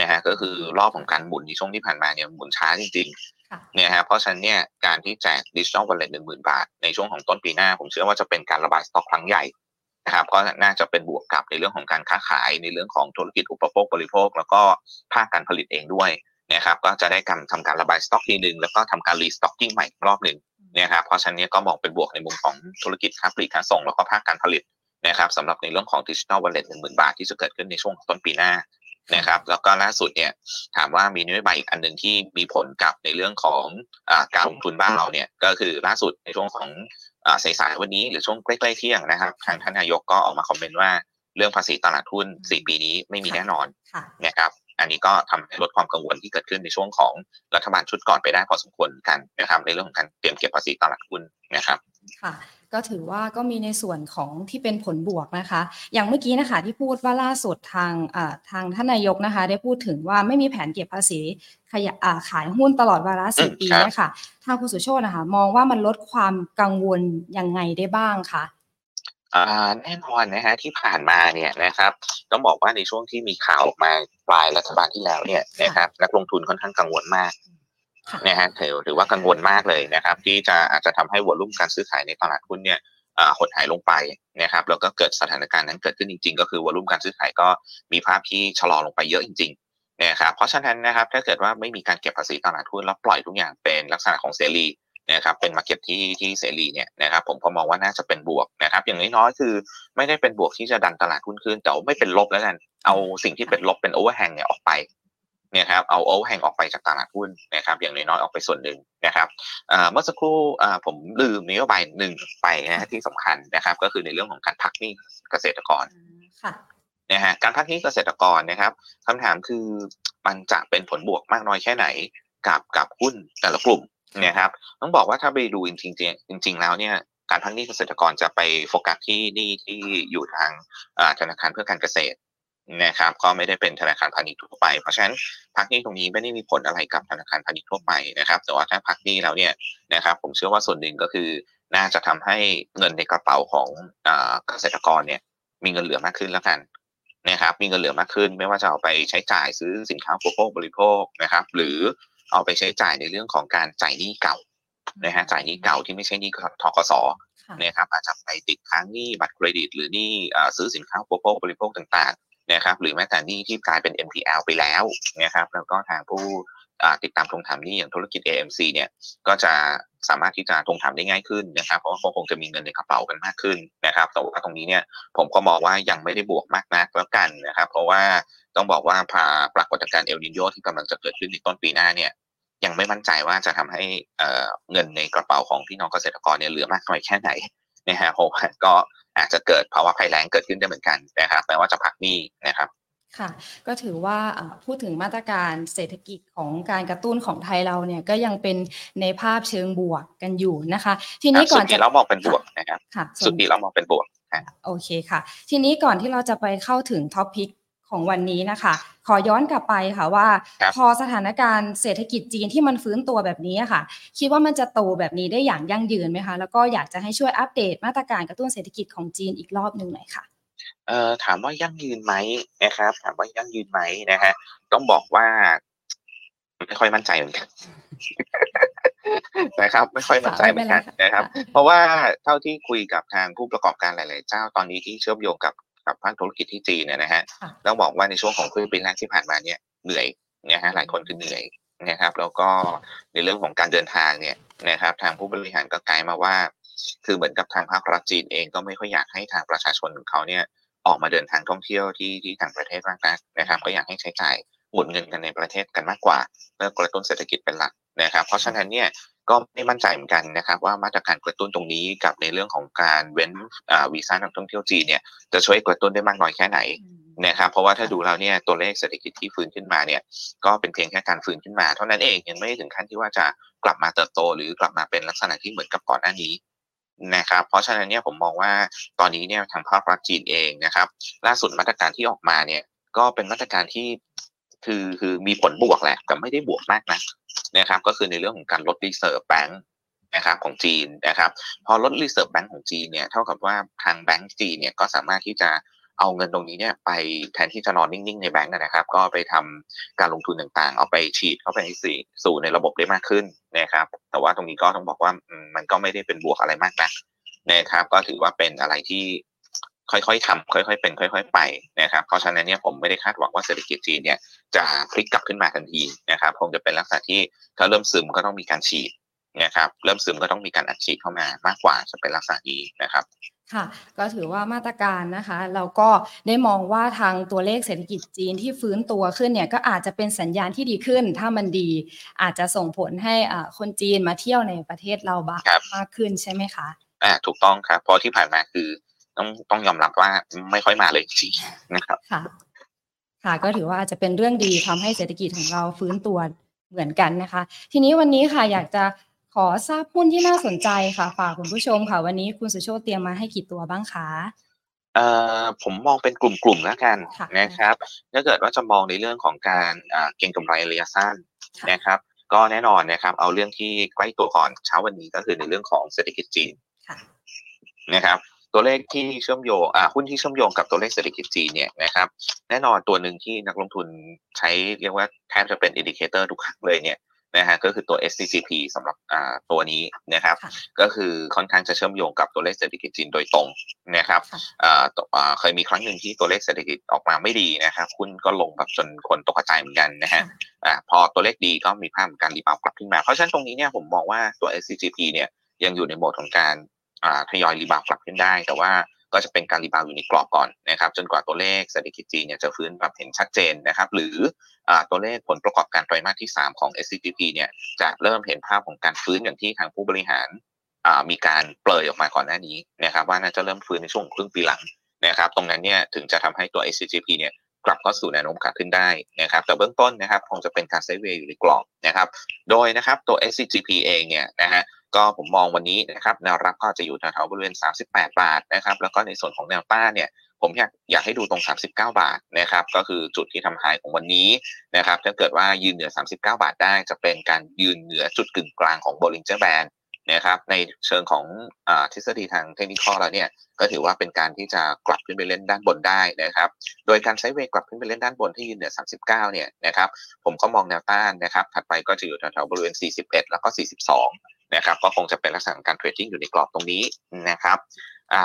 นะฮะก็คือรอบของการหมุนในช่วงที่ผ่านมาเนี่ยหมุนช้าจริงๆเนี่ยฮะเพราะฉะนั้นเนี่ยการที่แจก Digital Wallet 10,000 บาทในช่วงของต้นปีหน้าผมเชื่อว่าจะเป็นการระบายสต็อกครั้งใหญ่นะครับก็น่าจะเป็นบวกกับในเรื่องของการค้าขายในเรื่องของธุรกิจอุปโภคบริโภคแล้วก็ภาคการผลิตเองด้วยนะครับก็จะได้การทำการระบายสต็อกทีนึงแล้วก็ทำการรีสต็อกกิ้งใหม่รอบนึงนะครับเพราะฉะนั้นเนี่ยก็มองเป็นบวกในมุมของธุรกิจค้าปลีกค้าส่งแล้วก็ภาคการผลิตนะครับสำหรับในเรื่องของ Digital Wallet 10,000 บาทที่จะเกิดขึ้นในช่วงต้นปีหน้านะครับแล้วก็ล่าสุดเนี่ยถามว่ามีนโยบายอีกอันนึงที่มีผลกับในเรื่องของการลงทุนบ้านเราเนี่ยก็คือล่าสุดในช่วงของสายๆวันนี้หรือช่วงใกล้ๆเที่ยงนะครับทางท่านนายกก็ออกมาคอมเมนต์ว่าเรื่องภาษีตลาดหุ้น4 ปีนี้ไม่มีแน่นอนนะครับอันนี้ก็ทำให้ลดความกังวลที่เกิดขึ้นในช่วงของรัฐบาลชุดก่อนไปได้พอสมควรกันนะครับในเรื่องของการเตรียมเก็บภาษีตลาดหุ้นนะครับค่ะ ก็ถือว่าก็มีในส่วนของที่เป็นผลบวกนะคะอย่างเมื่อกี้นะคะที่พูดว่าล่าสุดทางท่านนายกนะคะได้พูดถึงว่าไม่มีแผนเก็บภาษีขายหุ้นตลอดวาระ4ปีนะคะทางคุณสุโชตินะคะมองว่ามันลดความกังวลยังไงได้บ้างคะแน่นอนนะฮะที่ผ่านมาเนี่ยนะครับต้องบอกว่าในช่วงที่มีข่าวออกมาปลายรัฐบาลที่แล้วเนี่ยนะครับนักลงทุนค่อนข้างกังวลมากนะฮะถือว่ากังวลมากเลยนะครับที่จะอาจจะทำให้วอลุ่มการซื้อขายในตลาดหุ้นเนี่ยหดหายลงไปนะครับแล้วก็เกิดสถานการณ์นั้นเกิดขึ้นจริงๆก็คือวอลุ่มการซื้อขายก็มีภาพที่ชะลอลงไปเยอะจริงๆนะครับเพราะฉะนั้นนะครับถ้าเกิดว่าไม่มีการเก็บภาษีตลาดหุ้นแล้วปล่อยทุกอย่างเป็นลักษณะของเสรีนะครับเป็นมาร์เก็ตที่เสรีเนี่ยนะครับผมก็มองว่าน่าจะเป็นบวกนะครับอย่างน้อยๆคือไม่ได้เป็นบวกที่จะดันตลาดหุ้นขึ้นแต่ไม่เป็นลบแล้วกันเอาสิ่งที่เป็นลบเป็นโอเวอร์แฮงเนี่ยออกไปเนี่ยครับเอาโอเวอร์แฮงออกไปจากตลาดหุ้นนะครับอย่างน้อยๆออกไปส่วนหนึ่งนะครับเมื่อสักครู่ผมลืมนโยบายหนึ่งไปนะที่สำคัญนะครับก็คือในเรื่องของการพักหนี้เกษตรกรนะฮะการพักหนี้เกษตรกรนะครับคำถามคือมันจะเป็นผลบวกมากน้อยแค่ไหนกับหุ้นแต่ละกลุ่มนะครับต้องบอกว่าถ้าไปดูจริงแล้วเนี่ยการพักหนี้เกษตรกรจะไปโฟกัสที่หนี้ที่อยู่ทางธนาคารเพื่อการเกษตรนะครับก็ไม่ได้เป็นธนาคารพาณิชย์ทั่วไปเพราะฉะนั้นพักหนี้ตรงนี้ไม่ได้มีผลอะไรกับธนาคารพาณิชย์ทั่วไปนะครับแต่ว่าถ้าพักหนี้แล้วเนี่ยนะครับผมเชื่อว่าส่วนหนึ่งก็คือน่าจะทำให้เงินในกระเป๋าของเกษตรกรเนี่ยมีเงินเหลือมากขึ้นแล้วกันนะครับมีเงินเหลือมากขึ้นไม่ว่าจะเอาไปใช้จ่ายซื้อสินค้าอุปโภคบริโภคนะครับหรือเอาไปใช้จ่ายในเรื่องของการจ่ายหนี้เก่านะฮะจ่ายหนี้เก่าที่ไม่ใช่หนี้ธกสนะครับอาจจะไปติดค้างหนี้บัตรเครดิตหรือหนี้ซื้อสินค้าอุปโภคบริโภคต่างๆนะครับหรือแม้แต่หนี้ที่กลายเป็น MPL ไปแล้วนะครับแล้วก็ทางผู้ติดตามทวงถามหนี้อย่างธุรกิจ AMC เนี่ยก็จะสามารถที่จะทวงถามได้ง่ายขึ้นนะครับเพราะว่าคงจะมีเงินในกระเป๋ากันมากขึ้นนะครับแต่ว่าตรงนี้เนี่ยผมก็มองว่ายังไม่ได้บวกมากนักแล้วกันนะครับเพราะว่าต้องบอกว่าปรากฏการณ์เอลนิโญที่กำลังจะเกิดขึ้นในต้นปีหน้าเนี่ยยังไม่มั่นใจว่าจะทำให้เงินในกระเป๋าของพี่น้องเกษตรกรเนี่ยเหลือมากน้อยแค่ไหนนะฮะเพราะว่าก็อาจจะเกิดภาวะภัยแล้งเกิดขึ้นได้เหมือนกันนะครับแม้ว่าจะพักหนี้นะครับค่ะก็ถือว่าพูดถึงมาตรการเศรษฐกิจของการกระตุ้นของไทยเราเนี่ยก็ยังเป็นในภาพเชิงบวกกันอยู่นะคะทีนี้ก่อนจะเรามองเป็นบวกนะครับสุดที่เรามองเป็นบวกโอเคค่ะทีนี้ก่อนที่เราจะไปเข้าถึงท็อปพิกของวันนี้นะคะขอย้อนกลับไปค่ะว่าพอสถานการณ์เศรษฐกิจจีนที่มันฟื้นตัวแบบนี้ค่ะคิดว่ามันจะโตแบบนี้ได้อย่างยั่งยืนไหมคะแล้วก็อยากจะให้ช่วยอัปเดตมาตรการกระตุ้นเศรษฐกิจของจีนอีกรอบนึงหน่อยค่ะถามว่ายั่งยืนไหมนะครับถามว่ายั่งยืนไหมนะฮะต้องบอกว่าไม่ค่อยมั่นใจเหมือนกันนะครับไม่ค่อยมั่นใจเหมือนกันนะครับเพราะว่าเท่าที่คุยกับทางผู้ประกอบการหลายๆเจ้าตอนนี้ที่เชื่อมโยงกับภาคธุรกิจที่จีนเนี่ยนะฮะต้องบอกว่าในช่วงของครึ่งปีแรกที่ผ่านมาเนี่ยเหนื่อยนะฮะหลายคนคือเหนื่อยนะครับแล้วก็ในเรื่องของการเดินทางเนี่ยนะครับทางผู้บริหารก็ไกด์มาว่าคือเหมือนกับทางภาครัฐจีนเองก็ไม่ค่อยอยากให้ทางประชาชนของเขาเนี่ยออกมาเดินทางท่องเที่ยวที่ต่างประเทศมากนักนะครับก็อยากให้ใช้จ่ายหมุนเงินกันในประเทศกันมากกว่าเพื่อกระตุ้นเศรษฐกิจเป็นหลักนะครับเพราะฉะนั้นเนี่ยก็ไม่มั่นใจเหมือนกันนะครับว่ามาตรการกระตุ้นตรงนี้กับในเรื่องของการเว้นวีซ่านักท่องเที่ยวจีนเนี่ยจะช่วยกระตุ้นได้มากน้อยแค่ไหนนะครับเพราะว่าถ้าดูแล้วเนี่ยตัวเลขเศรษฐกิจที่ฟื้นขึ้นมาเนี่ยก็เป็นเพียงแค่การฟื้นขึ้นมาเท่านั้นเองยังไม่ถึงขั้นที่ว่าจะกลับมาเติบโตหรือกลับมาเป็นลักษณะที่เหมือนกับก่อนหน้านี้นะครับเพราะฉะนั้นเนี่ยผมมองว่าตอนนี้เนี่ยทางภาครัฐจีนเองนะครับล่าสุดมาตรการที่ออกมาเนี่ยก็เป็นมาตรการที่คือมีผลบวกแหละแต่ไม่ได้บวกมากนะนะครับก็คือในเรื่องของการลด reserve bank นะครับของจีนนะครับพอลด reserve bank ของจีนเนี่ยเท่ากับว่าทางแบงก์จีนเนี่ยก็สามารถที่จะเอาเงินตรงนี้เนี่ยไปแทนที่จะนอนนิ่งๆในแบงก์นะครับก็ไปทำการลงทุนต่างๆเอาไปฉีดเข้าไปสู่ในระบบได้มากขึ้นนะครับแต่ว่าตรงนี้ก็ต้องบอกว่ามันก็ไม่ได้เป็นบวกอะไรมากนักนะครับก็ถือว่าเป็นอะไรที่ค่อยๆทำค่อยๆเป็นค่อยๆไปนะครับเพราะฉะนั้นเนี่ยผมไม่ได้คาดหวังว่าเศรษฐกิจจีนเนี่ยจะพลิกกลับขึ้นมาทันทีนะครับคงจะเป็นลักษณะที่ถ้าเริ่มซึมก็ต้องมีการฉีดนะครับเริ่มซึมก็ต้องมีการอัดฉีดเข้ามามากกว่าจะเป็นลักษณะนี้นะครับค่ะก็ถือว่ามาตรการนะคะเราก็ได้มองว่าทางตัวเลขเศรษฐกิจจีนที่ฟื้นตัวขึ้นเนี่ยก็อาจจะเป็นสัญญาณที่ดีขึ้นถ้ามันดีอาจจะส่งผลให้คนจีนมาเที่ยวในประเทศเราบ้างมากขึ้นใช่ไหมคะถูกต้องครับเพราะที่ผ่านมาคือต้องยอมรับว่าไม่ค่อยมาเลยจริงนะครับค่ะก็ถือว่าอาจจะเป็นเรื่องดีทำให้เศรษฐกิจของเราฟื้นตัวเหมือนกันนะคะทีนี้วันนี้ค่ะอยากจะข อทราบหุ้นที่น่าสนใจค่ะฝากคุณผู้ชมค่ะวันนี้คุณสุโชติเตรียมมาให้กี่ตัวบ้างคะผมมองเป็นกลุ่มๆแล้วกันนะครับถ้าเกิดว่าจะมองในเรื่องของการเก็งกำไรระยะสั้นนะครับก็แน่นอนนะครับเอาเรื่องที่ใกล้ตัวก่อนเช้าวันนี้ก็คือในเรื่องของเศรษฐกิจจีนนะครับตัวเลขที่เชื่อมโยงหุ้นที่เชื่อมโยงกับตัวเลขเศรษฐกิจจีนเนี่ยนะครับแน่นอนตัวหนึ่งที่นักลงทุนใช้เรียกว่าแทบจะเป็นอินดิเคเตอร์ทุกครั้งเลยเนี่ยนะฮะก็คือตัว SCTP สำหรับตัวนี้นะครับก็คือค่อนข้างจะเชื่อมโยงกับตัวเลขเศรษฐกิจจีนโดยตรงนะครับเคยมีครั้งหนึ่งที่ตัวเลขเศรษฐกิจออกมาไม่ดีนะครับหุ้นก็ลงแบบจนคนตกใจเหมือนกันนะฮะพอตัวเลขดีก็มีภาพของการรีบาวกลับขึ้นมาเพราะฉะนั้นตรงนี้เนี่ยผมมองว่าตัว SCTP เนี่ยยังอยู่ในโหมดของการทยอยรีบาวกลับขึ้นได้แต่ว่าก็จะเป็นการรีบาวอยู่ในกรอบก่อนนะครับจนกว่าตัวเลขเศรษฐกิจจีนเนี่ยจะฟื้นปรับเห็นชัดเจนนะครับหรือตัวเลขผลประกอบการไตรมาสที่3ของ SCTP เนี่ยจะเริ่มเห็นภาพของการฟื้นอย่างที่ทางผู้บริหารมีการเปรยออกมาก่อนหน้านี้นะครับว่าน่าจะเริ่มฟื้นในช่วงครึ่งปีหลังนะครับตรงนั้นเนี่ยถึงจะทำให้ตัว SCTP เนี่ยกลับเข้าสู่แนวโน้มขาขึ้นได้นะครับแต่เบื้องต้นนะครับคงจะเป็นการไซด์เวย์อยู่ในกรอบนะครับโดยนะครับตัว SCTP เองเนี่ยนะฮะก็ผมมองวันนี้นะครับแนวรับก็จะอยู่แถวๆบริเวณ38บาทนะครับแล้วก็ในส่วนของแนวต้านเนี่ยผมอยากให้ดูตรง39บาทนะครับก็คือจุดที่ทำไฮของวันนี้นะครับถ้าเกิดว่ายืนเหนือ39บาทได้จะเป็นการยืนเหนือจุดกึ่งกลางของ Bollinger Bands นะครับในเชิงของทฤษฎีทางเทคนิคแล้วเนี่ยก็ถือว่าเป็นการที่จะกลับขึ้นไปเล่นด้านบนได้นะครับโดยการไซด์เวย์กลับขึ้นไปเล่นด้านบนที่ยืนเหนือ39เนี่ยนะครับผมก็มองแนวต้านนะครับถัดไปก็จะอยู่แถวๆบริเวณ41แล้วก็42นะครับก็คงจะเป็นลักษณะการเทรดดิ้งอยู่ในกรอบตรงนี้นะครับ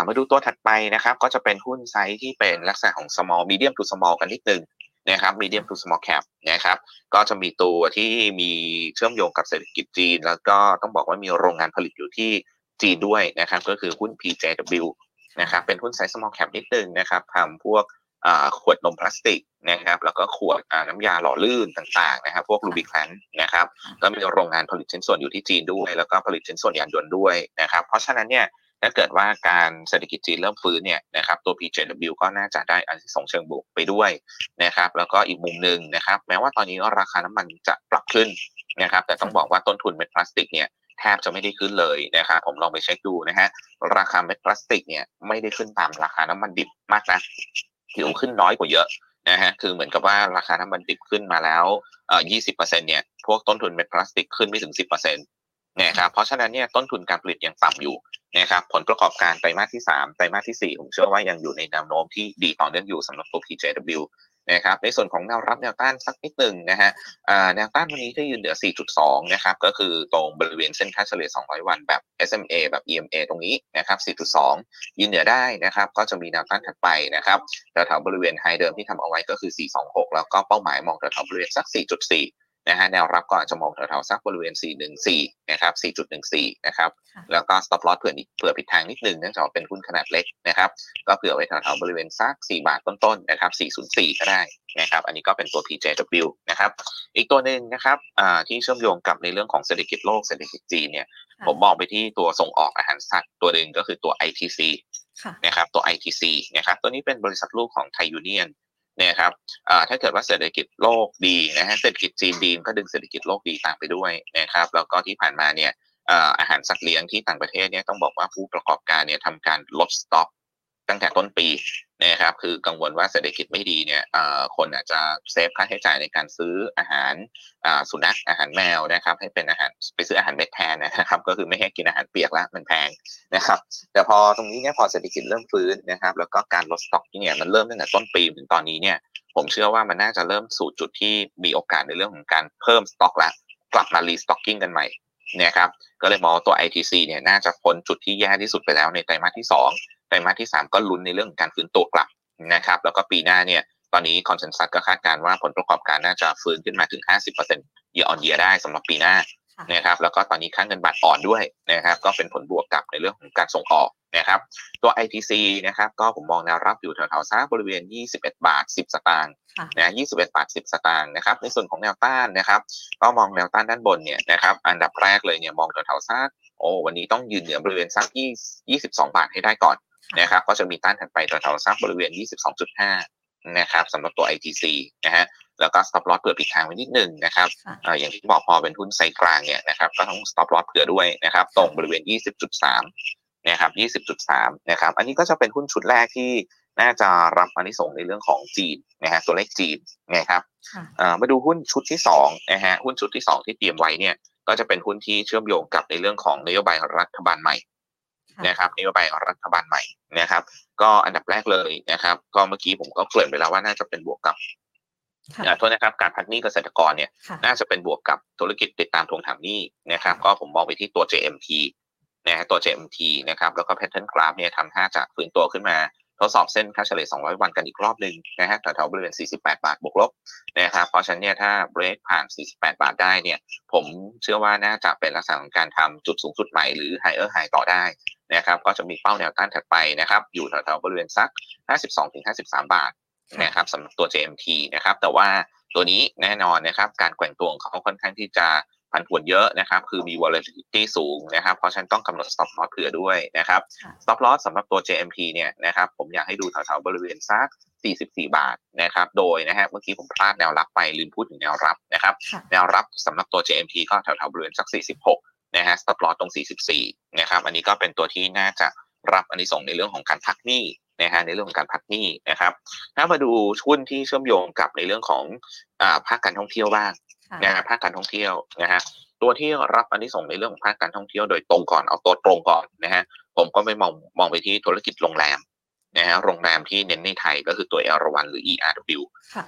มาดูตัวถัดไปนะครับก็จะเป็นหุ้นไซส์ที่เป็นลักษณะของ small medium to small กันนิดนึงนะครับ medium to small cap นะครับก็จะมีตัวที่มีเชื่อมโยงกับเศรษฐกิจจีนแล้วก็ต้องบอกว่ามีโรงงานผลิตอยู่ที่จีนด้วยนะครับก็คือหุ้น PJW นะครับเป็นหุ้นไซส์ small cap นิดนึงนะครับทำพวกขวดนมพลาสติกนะครับแล้วก็ขวดน้ำยาหล่อลื่นต่างๆนะครับพวกลูบิแคนนะครับก็มีโรงงานผลิตชิ้นส่วนอยู่ที่จีนด้วยแล้วก็ผลิตชิ้นส่วนยานยนต์ด้วยนะครับเพราะฉะนั้นเนี่ยถ้าเกิดว่าการเศรษฐกิจจีนเริ่มฟื้นเนี่ยนะครับตัว PGW ก็น่าจะได้อานิสงส์เชิงบวกไปด้วยนะครับแล้วก็อีกมุมนึงนะครับแม้ว่าตอนนี้ราคาน้ำมันจะปรับขึ้นนะครับแต่ต้องบอกว่าต้นทุนเม็ดพลาสติกเนี่ยแทบจะไม่ได้ขึ้นเลยนะครับผมลองไปเช็คดูนะฮะราคาเม็ดพลาสติกเนี่ยไม่ได้ขึ้นตามราคาน้ำมันดิบมากนะที่ขึ้นน้อยกว่าเยอะนะฮะคือเหมือนกับว่าราคาน้ำมันดิบขึ้นมาแล้ว20% เนี่ยพวกต้นทุนเม็ดพลาสติกขึ้นไม่ถึง 10% นะครับเพราะฉะนั้นเนี่ยต้นทุนการผลิตยังต่ำอยู่นะครับผลประกอบการไตรมาสที่3ไตรมาสที่4ผมเชื่อว่ายังอยู่ในแนวโน้มที่ดีต่อเนื่องอยู่สำหรับตัว PJW นะครับในส่วนของแนวรับแนวต้านสักนิดนึงนะฮะแนวต้านวันนี้ที่ยืนเหนือ 4.2 นะครับก็คือตรงบริเวณเส้นค่าเฉลี่ย200วันแบบ SMA แบบ EMA ตรงนี้นะครับ 4.2 ยืนเหนือได้นะครับก็จะมีแนวต้านถัดไปนะครับแถวๆบริเวณไฮเดิมที่ทำเอาไว้ก็คือ 426 แล้วก็เป้าหมายมองแถวๆบริเวณสัก 4.4นะฮะแนวรับก็อาจจะมองแถวๆสักบริเวณ 414 นะครับ 4.14 นะครับแล้วก็ stop loss เผื่อผิดทางนิดนึงเนื่องจากเป็นหุ้นขนาดเล็กนะครับก็เผื่อไว้แถวๆบริเวณสัก4บาทต้นๆนะครับ404ก็ได้นะครับอันนี้ก็เป็นตัว PJW นะครับอีกตัวนึงนะครับที่เชื่อมโยงกับในเรื่องของเศรษฐกิจโลกเศรษฐกิจจีนเนี่ยผมมองไปที่ตัวส่งออกอาหารสัตว์ตัวนึงก็คือตัว ITC นะครับตัว ITC นะครับตัวนี้เป็นบริษัทลูกของไทยยูเนี่ยนเนี่ยครับถ้าเกิดว่าเศรษฐกิจโลกดีนะฮะเศรษฐกิจจีนดีก็ดึงเศรษฐกิจโลกดีตามไปด้วยนะครับแล้วก็ที่ผ่านมาเนี่ยอาหารสัตว์เลี้ยงที่ต่างประเทศเนี่ยต้องบอกว่าผู้ประกอบการเนี่ยทำการลดสต็อกตั้งแต่ต้นปีนะครับคือกังวลว่าเศรษฐกิจไม่ดีเนี่ยคนอาจจะเซฟค่าใช้จ่ายในการซื้ออาหารสุนัขอาหารแมวนะครับให้เป็นอาหารไปซื้ออาหารเม็ดแทนนะครับก็คือไม่ให้กินอาหารเปียกแล้วมันแพงนะครับแต่พอตรงนี้เนี่ยพอเศรษฐกิจเริ่มฟื้นนะครับแล้วก็การลดสต็อกเนี่ยมันเริ่มตั้งแต่ต้นปีถึงตอนนี้เนี่ยผมเชื่อว่ามันน่าจะเริ่มสู่จุดที่มีโอกาสในเรื่องของการเพิ่มสต็อกละกลับมารีสต็อกกิ้งกันใหม่นะครับก็เลยมองตัว ITC เนี่ยน่าจะพ้นจุดที่แย่ที่สุดไปแล้วในไตรมาสที่2ไตรมาสที่3ก็ลุ้นในเรื่องการฟื้นตัวกลับนะครับแล้วก็ปีหน้าเนี่ยตอนนี้คอนเซนซัสก็คาดการณ์ว่าผลประกอบการน่าจะฟื้นขึ้นมาถึง 50% year on year ได้สำหรับปีหน้านะครับแล้วก็ตอนนี้ค่าเงินบาทอ่อนด้วยนะครับก็เป็นผลบวกกับในเรื่องของการส่งออกนะครับตัว ITC นะครับก็ผมมองแนวรับอยู่แถวๆซ่าบริเวณ21.10 บาทนะ21.10 บาทนะครับในส่วนของแนวต้านนะครับก็มองแนวต้านด้านบนเนี่ยนะครับอันดับแรกเลยเนี่ยมองแถวๆซ่าวันนี้ต้องยืนเหนือบริเวณสัก22บาทให้ได้ก่อนนะครับก็จะมีต้านถัดไปแถวๆสักบริเวณ 22.5 นะครับสำหรับตัว ITC นะฮะ แล้วก็ stop loss เผื่อผิดทางไว้นิดนึงนะครับอย่างที่บอกพอเป็นหุ้นไซกลางเนี่ยนะครับก็ต้อง stop loss เผื่อด้วยนะครับตรงบริเวณ 20.3 นะครับ 20.3 นะครับอันนี้ก็จะเป็นหุ้นชุดแรกที่น่าจะรับอานิสงส์ในเรื่องของจีนนะฮะตัวเลขจีนนะครับมาดูหุ้นชุดที่2นะฮะหุ้นชุดที่2ที่เตรียมไว้เนี่ยก็จะเป็นหุ้นที่เชื่อมโยงกับในเรื่องของนโยบายรัฐบาลใหม่นะครับนโยบายรัฐบาลใหม่นะครับก็อันดับแรกเลยนะครับก็เมื่อกี้ผมก็เกริ่นไปแล้วว่าน่าจะเป็นบวกกับโทษนะครับการพักหนี้เกษตรกรเนี่ยน่าจะเป็นบวกกับธุรกิจติดตามทวงถามหนี้นะครับก็ผมมองไปที่ตัว JMT นะฮะตัว JMT นะครับแล้วก็ Pattern Graph เนี่ยทำท่าจะฟื้นตัวขึ้นมาทดสอบเส้นค่าเฉลี่ย200วันกันอีกรอบนึงนะฮะแถวๆบริเวณ48บาทบวกลบนะครับเพราะฉะนั้นเนี่ยถ้าเบรกผ่าน48บาทได้เนี่ยผมเชื่อว่าน่าจะเป็นลักษณะของการทำจุดสูงสุดใหม่หรือ Higher High ต่อได้นะครับก็จะมีเป้าแนวต้านถัดไปนะครับอยู่แถวๆบริเวณสัก 52-53 บาทนะครับสำหรับตัว JMT นะครับแต่ว่าตัวนี้แน่นอนนะครับการแกว่งตัวของเขาค่อนข้างที่จะผันผวนเยอะนะครับคือมี volatility สูงนะครับเพราะฉะนั้นต้องกำหนด stop loss เผื่อด้วยนะครับ stop loss สำหรับตัว JMT เนี่ยนะครับผมอยากให้ดูแถวๆบริเวณสัก44บาทนะครับโดยนะฮะเมื่อกี้ผมพลาดแนวรับไปลืมพูดถึงแนวรับนะครับแนวรับสำหรับตัว JMT ก็แถวๆบริเวณสัก46นะฮะ stop loss ตรง44นะครับอันนี้ก็เป็นตัวที่น่าจะรับอานิสงส์ในเรื่องของการพักหนี้นะฮะในเรื่องของการพักหนี้นะครับถ้ามาดูหุ้นที่เชื่อมโยงกับในเรื่องของภาคการท่องเที่ยวบ้างนะครับภาคการท่องเที่ยวนะฮะตัวที่รับอานิสงส์ในเรื่องของภาคการท่องเที่ยวโดยตรงก่อนเอาตัวตรงก่อนนะฮะผมก็ไปมองไปที่ธุรกิจโรงแรมนะฮะโรงแรมที่เน้นในไทยก็คือตัว ERW หรือ ERW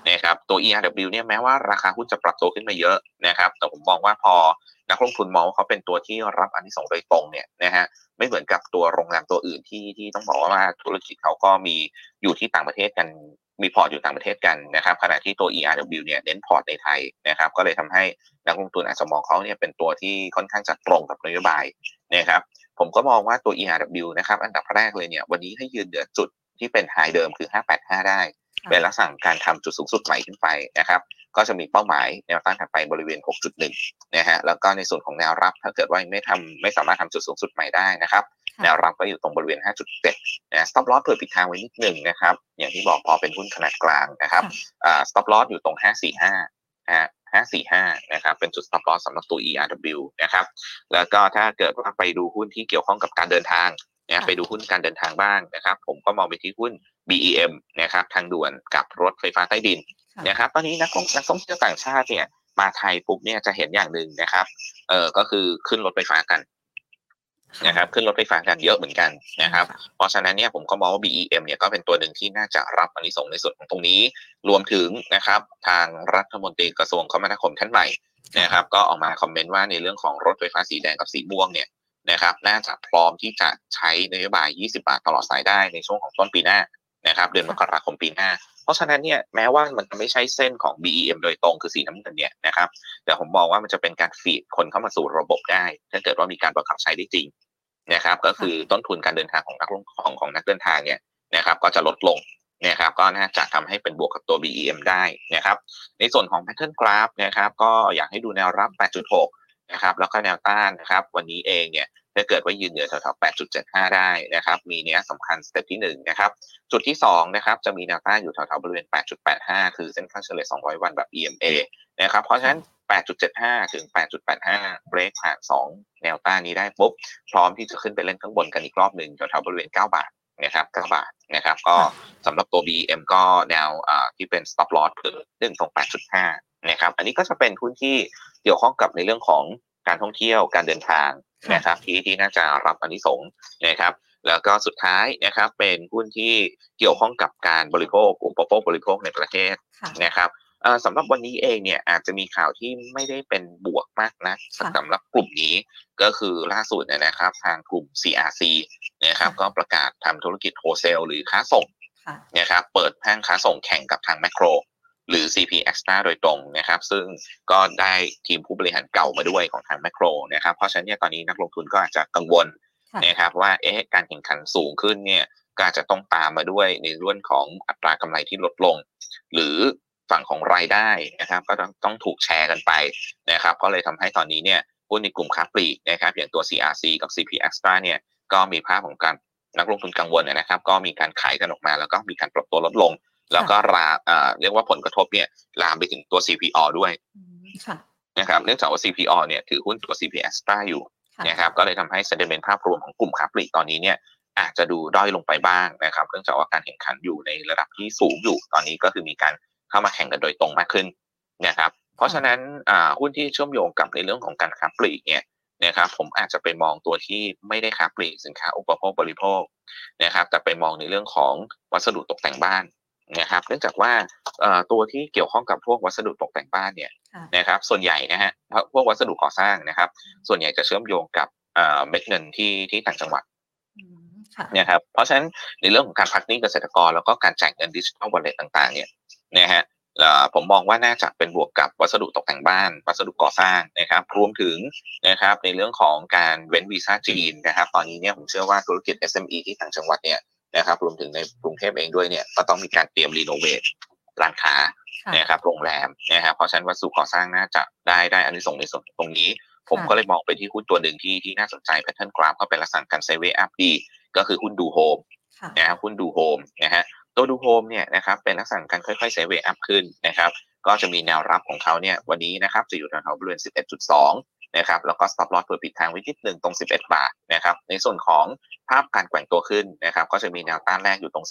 นะครับตัว ERW เนี่ยแม้ว่าราคาหุ้นจะปรับตัวขึ้นมาเยอะนะครับแต่ผมมองว่าพอนักลงทุนมองว่าเขาเป็นตัวที่รับอานิสงส์โดยตรงเนี่ยนะฮะไม่เหมือนกับตัวโรงแรมตัวอื่นที่ต้องบอกว่าธุรกิจเขาก็มีอยู่ที่ต่างประเทศกันมีพอร์ตอยู่ต่างประเทศกันนะครับขณะที่ตัว ERW เนี่ยเน้นพอร์ตในไทยนะครับก็เลยทำให้นักลงทุนอาจจะมองเขาเนี่ยเป็นตัวที่ค่อนข้างจะตรงกับนโยบายนะครับผมก็มองว่าตัว ERW นะครับอันดับแรกเลยเนี่ยวันนี้ให้ยืนเหนือจุดที่เป็นไฮเดิมคือ585ได้เป็นลักษณะการทำจุดสูงสุดใหม่ขึ้นไปนะครับก็จะมีเป้าหมายแนวต้านถัดไปบริเวณ 6.1 นะฮะแล้วก็ในส่วนของแนวรับถ้าเกิดว่าไม่สามารถทำจุดสูงสุดใหม่ได้นะครับแนวรับก็อยู่ตรงบริเวณ 5.7 นะ stop loss เผื่อปิดทางไว้นิดนึงนะครับอย่างที่บอกพอเป็นหุ้นขนาดกลางนะครับstop loss อยู่ตรง 545 545 นะครับเป็นจุด stop loss สำหรับตัว ERW นะครับแล้วก็ถ้าเกิดว่าไปดูหุ้นที่เกี่ยวข้องกับการเดินทางนะไปดูหุ้นการเดินทางบ้างนะครับผมก็มองไปที่หุ้น BEM นะครับทางด่วนกับรถไฟฟ้าใต้ดินนะครับตอนนี้นักท่องเที่ยวต่างชาติเนี่ยมาไทยปุ๊บเนี่ยจะเห็นอย่างนึงนะครับก็คือขึ้นรถไฟฟ้ากันนะครับขึ้นรถไฟฟ้ากันเยอะเหมือนกันนะครับเพราะฉะนั้นเนี่ยผมก็มองว่า BEM เนี่ยก็เป็นตัวหนึ่งที่น่าจะรับอานิสงส์ในส่วนของตรงนี้รวมถึงนะครับทางรัฐมนตรีกระทรวงคมนาคมท่านใหม่นะครับก็ออกมาคอมเมนต์ว่าในเรื่องของรถไฟฟ้าสีแดงกับสีม่วงเนี่ยนะครับน่าจะพร้อมที่จะใช้นโยบาย20บาทตลอดสายได้ในช่วงของต้นปีหน้านะครับเดือนมกราคมปีหน้าเพราะฉะนั้นเนี่ยแม้ว่ามันไม่ใช่เส้นของ BEM โดยตรงคือสีน้ำเงินเนี่ยนะครับแต่ผมมองว่ามันจะเป็นการฟีดคนเข้ามาสู่ระบบได้ถ้าเกิดว่ามีการบังคับใช้ได้จริงนะครับก็คือต้นทุนการเดินทางของนักเดินทางเนี่ยนะครับก็จะลดลงนะครับก็น่าจะทำให้เป็นบวกกับตัว BEM ได้นะครับในส่วนของ Pattern Graph นะครับก็อยากให้ดูแนวรับ 8.6 นะครับแล้วก็แนวต้านนะครับวันนี้เองเนี่ยถ้าเกิดว่ายืนเหนือแถวๆ 8.75 ได้นะครับมีเนี้ยสำคัญสเต็ปที่1นะครับจุดที่2นะครับจะมีแนวต้านอยู่แถวๆบริเวณ 8.85 คือเส้นค่าเฉลี่ย200วันแบบ EMA นะครับเพราะฉะนั้น 8.75 ถึง 8.85 เบรกผ่าน2แนวต้านนี้ได้ปุ๊บพร้อมที่จะขึ้นไปเล่นข้างบนกันอีกรอบนึงแถวๆบริเวณ9บาทนะครับ9บาทนะครับก็สำหรับตัว BM ก็แนวที่เป็น stop loss เพิ่มขึ้นตรง 8.5 นะครับอันนี้ก็จะเป็นหุ้นที่เกี่ยวข้องกับในเรื่องของการท่องเที่ยวการเดินทางนะครับที่น่าจะรับอานิสงส์นะครับแล้วก็สุดท้ายนะครับเป็นหุ้นที่เกี่ยวข้องกับการบริโภคอุปโภคบริโภคในประเทศนะครับสำหรับวันนี้เองเนี่ยอาจจะมีข่าวที่ไม่ได้เป็นบวกมากนะสำหรับกลุ่มนี้ก็คือล่าสุดนะครับทางกลุ่ม CRC นะครับก็ประกาศทำธุรกิจโฮลเซลหรือค้าส่งนะครับเปิดห้างค้าส่งแข่งกับทางแมคโครหรือ CP Extra โดยตรงนะครับซึ่งก็ได้ทีมผู้บริหารเก่ามาด้วยของทางแมคโครนะครับเพราะฉะนั้นเนี่ยตอนนี้นักลงทุนก็อาจจะกังวลนะครับว่าการแข่งขันสูงขึ้นเนี่ยก็อาจจะต้องตามมาด้วยในเรื่องของอัตรากำไรที่ลดลงหรือฝั่งของรายได้นะครับก็ต้องถูกแชร์กันไปนะครับก็เลยทำให้ตอนนี้เนี่ยหุ้นในกลุ่มค้าปลีกนะครับอย่างตัว CRC กับ CP Extra เนี่ยก็มีภาพของการนักลงทุนกังวลนะครับก็มีการขายกันออกมาแล้วก็มีการปรับตัวลดลง แล้วก็เรียกว่าผลกระทบเนี่ยลามไปถึงตัว CPR ด้วยนะครับเนื่องจากว่า CPR เนี่ยถือหุ้นตัว CPS ได้อยู่นะครับก็เลยทำให้ sentiment ภาพรวมของกลุ่มค้าปลีกตอนนี้เนี่ยอาจจะดูด้อยลงไปบ้างนะครับเนื่องจากว่าการแข่งขันอยู่ในระดับที่สูงอยู่ตอนนี้ก็คือมีการเข้ามาแข่งกันโดยตรงมากขึ้นนะครับเพราะฉะนั้นหุ้นที่เชื่อมโยงกับในเรื่องของการค้าปลีกเนี่ยนะครับผมอาจจะไปมองตัวที่ไม่ได้ค้าปลีกสินค้าอุปโภคบริโภคนะครับแต่ไปมองในเรื่องของวัสดุตกแต่งบ้านนะครับเนื่องจากว่าตัวที่เกี่ยวข้องกับพวกวัสดุตกแต่งบ้านเนี่ยนะครับส่วนใหญ่นะฮะพวกวัสดุก่อสร้างนะครับส่วนใหญ่จะเชื่อมโยงกับเม็ดเงินที่ต่างจังหวัดนะครับเพราะฉะนั้นในเรื่องของการพักหนี้เกษตรกรแล้วก็การจ่ายเงิน Digital Wallet ต่างๆเนี่ยนะฮะผมมองว่าน่าจะเป็นบวกกับวัสดุตกแต่งบ้านวัสดุก่อสร้างนะครับรวมถึงนะครับในเรื่องของการเว้นวีซ่าจีนนะครับตอนนี้เนี่ยผมเชื่อว่าธุรกิจ SME ที่ต่างจังหวัดเนี่ยนะครับรวมถึงในกรุงเทพเองด้วยเนี่ยก็ต้องมีการเตรียมรีโนเวทร้านค้านะครับโรงแรมนะครับเพราะฉะนั้นวัสดุก่อสร้างน่าจะได้อานิสงส์ในส่วนตรงนี้ผมก็เลยมองไปที่หุ้นตัวหนึ่งที่น่าสนใจแพทเทิร์นกราฟก็เป็นลักษณะการไซด์เวย์อัพดีก็คือหุ้นดูโฮมนะครับหุ้นดูโฮมนะฮะตัวดูโฮมเนี่ยนะครับเป็นลักษณะการค่อยๆไซด์เวย์อัพขึ้นนะครับก็จะมีแนวรับของเขาเนี่ยวันนี้นะครับจะอยู่แถวๆบริเวณ 11.2 นะครับแล้วก็สต็อปลอสเพื่อปิดทางไว้นิดนึงตรง11บาทนะครับในส่วนของภาพการแกว่งตัวขึ้นนะครับก็จะมีแนวต้านแรกอยู่ตรง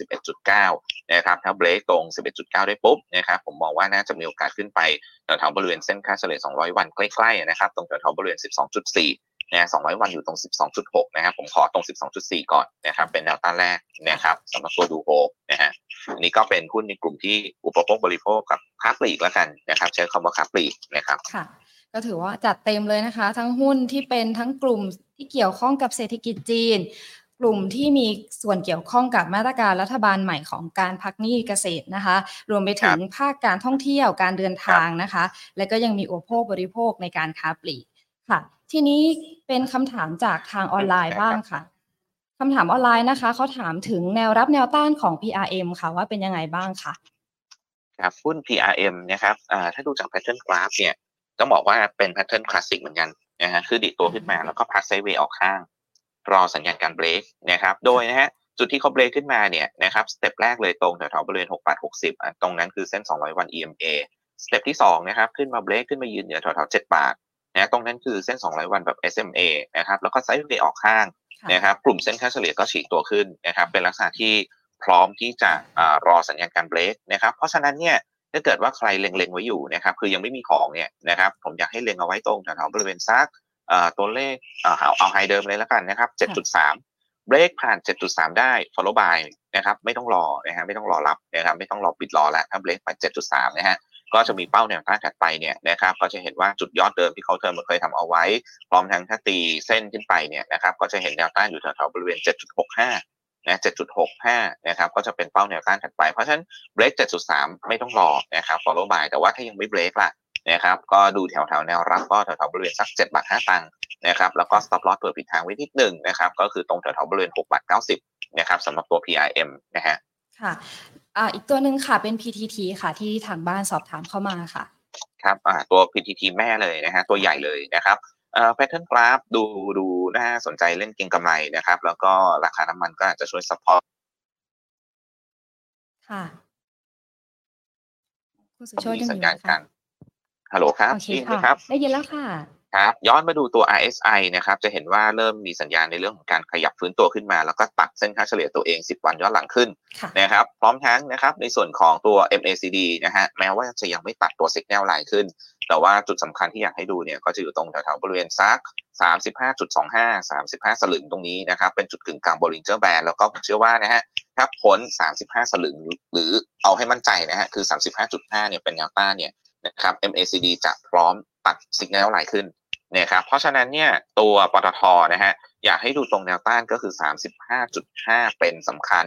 11.9 นะครับถ้าเบรกตรง 11.9 ได้ปุ๊บนะครับผมมองว่าน่าจะมีโอกาสขึ้นไปแถวๆบริเวณเส้นค่าเฉลี่ย200วันใกล้ๆนะครับตรงแถวๆบริเวณ 12.4นะ200วันอยู่ตรง 12.6 นะครับผมขอตรง 12.4 ก่อนนะครับเป็นแนวต้านแรกนะครับสำหรับตัวดูโฮมนะฮะอันนี้ก็เป็นหุ้นในกลุ่มที่อุปโภคบริโภคกับค้าปลีกแล้วกันนะครับใช้คำว่าค้าปลีกนะครับค่ะก็ถือว่าจัดเต็มเลยนะคะทั้งหุ้นที่เป็นทั้งกลุ่มที่เกี่ยวข้องกับเศรษฐกิจจีนกลุ่มที่มีส่วนเกี่ยวข้องกับมาตรการรัฐบาลใหม่ของการพักหนี้เกษตรนะคะรวมไปถึงภาคการท่องเที่ยวการเดินทางนะคะและก็ยังมีอุปโภคบริโภคในการค้าปลีกค่ะทีนี้เป็นคำถามจากทางออนไลน์บ้างค่ะคำถามออนไลน์นะคะเขาถามถึงแนวรับแนวต้านของ PRM ค่ะว่าเป็นยังไงบ้างค่ะครับหุ้น PRM นะครับถ้าดูจากแพทเทิร์นกราฟเนี่ยต้องบอกว่าเป็นแพทเทิร์นคลาสสิกเหมือนกันนะฮะคือดิดตัวขึ้นมาแล้วก็พักไซด์เวย์ออกข้างรอสัญญาณการเบรกนะครับโดยนะฮะจุดที่เขาเบรกขึ้นมาเนี่ยนะครับสเต็ปแรกเลยตรงแถวๆบริเวณ6.60 บาทตรงนั้นคือเส้น200วัน EMA สเต็ปที่2นะครับขึ้นมาเบรกขึ้นมายืนเหนือแถวๆ7 บาทนะตรงนั้นคือเส้น200วันแบบ SMA นะครับแล้วก็ไซด์เวย์ออกข้างนะครับกลุ่มเส้นค่าเฉลี่ยก็ฉีกตัวขึ้นนะครับเป็นลักษณะที่พร้อมที่จะรอสัญญาณการเบรกนะครับเพราะฉะนั้นเนี่ยถ้าเกิดว่าใครเล็งๆไว้อยู่นะครับคือยังไม่มีของเนี่ยนะครับผมอยากให้เล็งเอาไว้ตรงแถวๆบริเวณซักตัวเลขเอาไฮเดิมเลยแล้วกันนะครับ 7.3 เบรกผ่าน 7.3 ได้ follow by นะครับไม่ต้องรอนะฮะไม่ต้องรอรับนะครับไม่ต้องรอปิดรอแล้วถ้าเบรกไป 7.3 นะฮะก็จะมีเป้าแนวต้านถัดไปเนี่ยนะครับก็จะเห็นว่าจุดยอดเดิมที่เขาเคยทำเอาไว้พร้อมทั้งถ้าตีเส้นขึ้นไปเนี่ยนะครับก็จะเห็นแนวต้านอยู่แถวๆบริเวณ 7.65 นะ 7.65 นะครับก็จะเป็นเป้าแนวต้านถัดไปเพราะฉะนั้นเบรก 7.3 ไม่ต้องรอนะครับ follow by แต่ว่าถ้ายังไม่เบรกล่ะนะครับก็ดูแถวๆแนวรับก็แถวๆบริเวณสัก 7.5 บาทนะครับแล้วก็ stop loss เปิดปิดทางไว้นิดนึงนะครับก็คือตรงแถวๆบริเวณ 6.90 นะครับสำหรับตัว PRM นะฮะค่ะอีกตัวหนึ่งค่ะเป็น PTT ค่ะที่ทางบ้านสอบถามเข้ามาค่ะครับตัว PTT แม่เลยนะฮะตัวใหญ่เลยนะครับแพทเทิร์นกราฟดูน่าสนใจเล่นเก็งกำไรนะครับแล้วก็ราคาน้ำมันก็อาจจะช่วยซัพพอร์ตค่ะคุณสุโชติสัญญาณกันฮัลโหลครับได้ยินไหมครับได้ยินแล้วค่ะครับย้อนมาดูตัว RSI นะครับจะเห็นว่าเริ่มมีสัญญาณในเรื่องของการขยับฟื้นตัวขึ้นมาแล้วก็ตัดเส้นค่าเฉลี่ยตัวเอง10วันย้อนหลังขึ้นนะครับพร้อมทั้งนะครับในส่วนของตัว MACD นะฮะแม้ว่าจะยังไม่ตัดตัว Signal Line ขึ้นแต่ว่าจุดสำคัญที่อยากให้ดูเนี่ยก็จะอยู่ตรงแถวๆบริเวณซัก 35.25 35 สลึงตรงนี้นะครับเป็นจุดกึ่งกลาง Bollinger Band แล้วก็ผมเชื่อว่านะฮะถ้าพ้น35 สลึงหรือเอาให้มั่นใจนะฮะคือ 35.5 เนี่ยเป็นแนวต้านเนี่ยนะครับ MACD จะพร้อมตัด Signal Line ขึ้นนะครับเพราะฉะนั้นเนี่ยตัวปตท.นะฮะอยากให้ดูตรงแนวต้านก็คือ 35.5 เป็นสำคัญ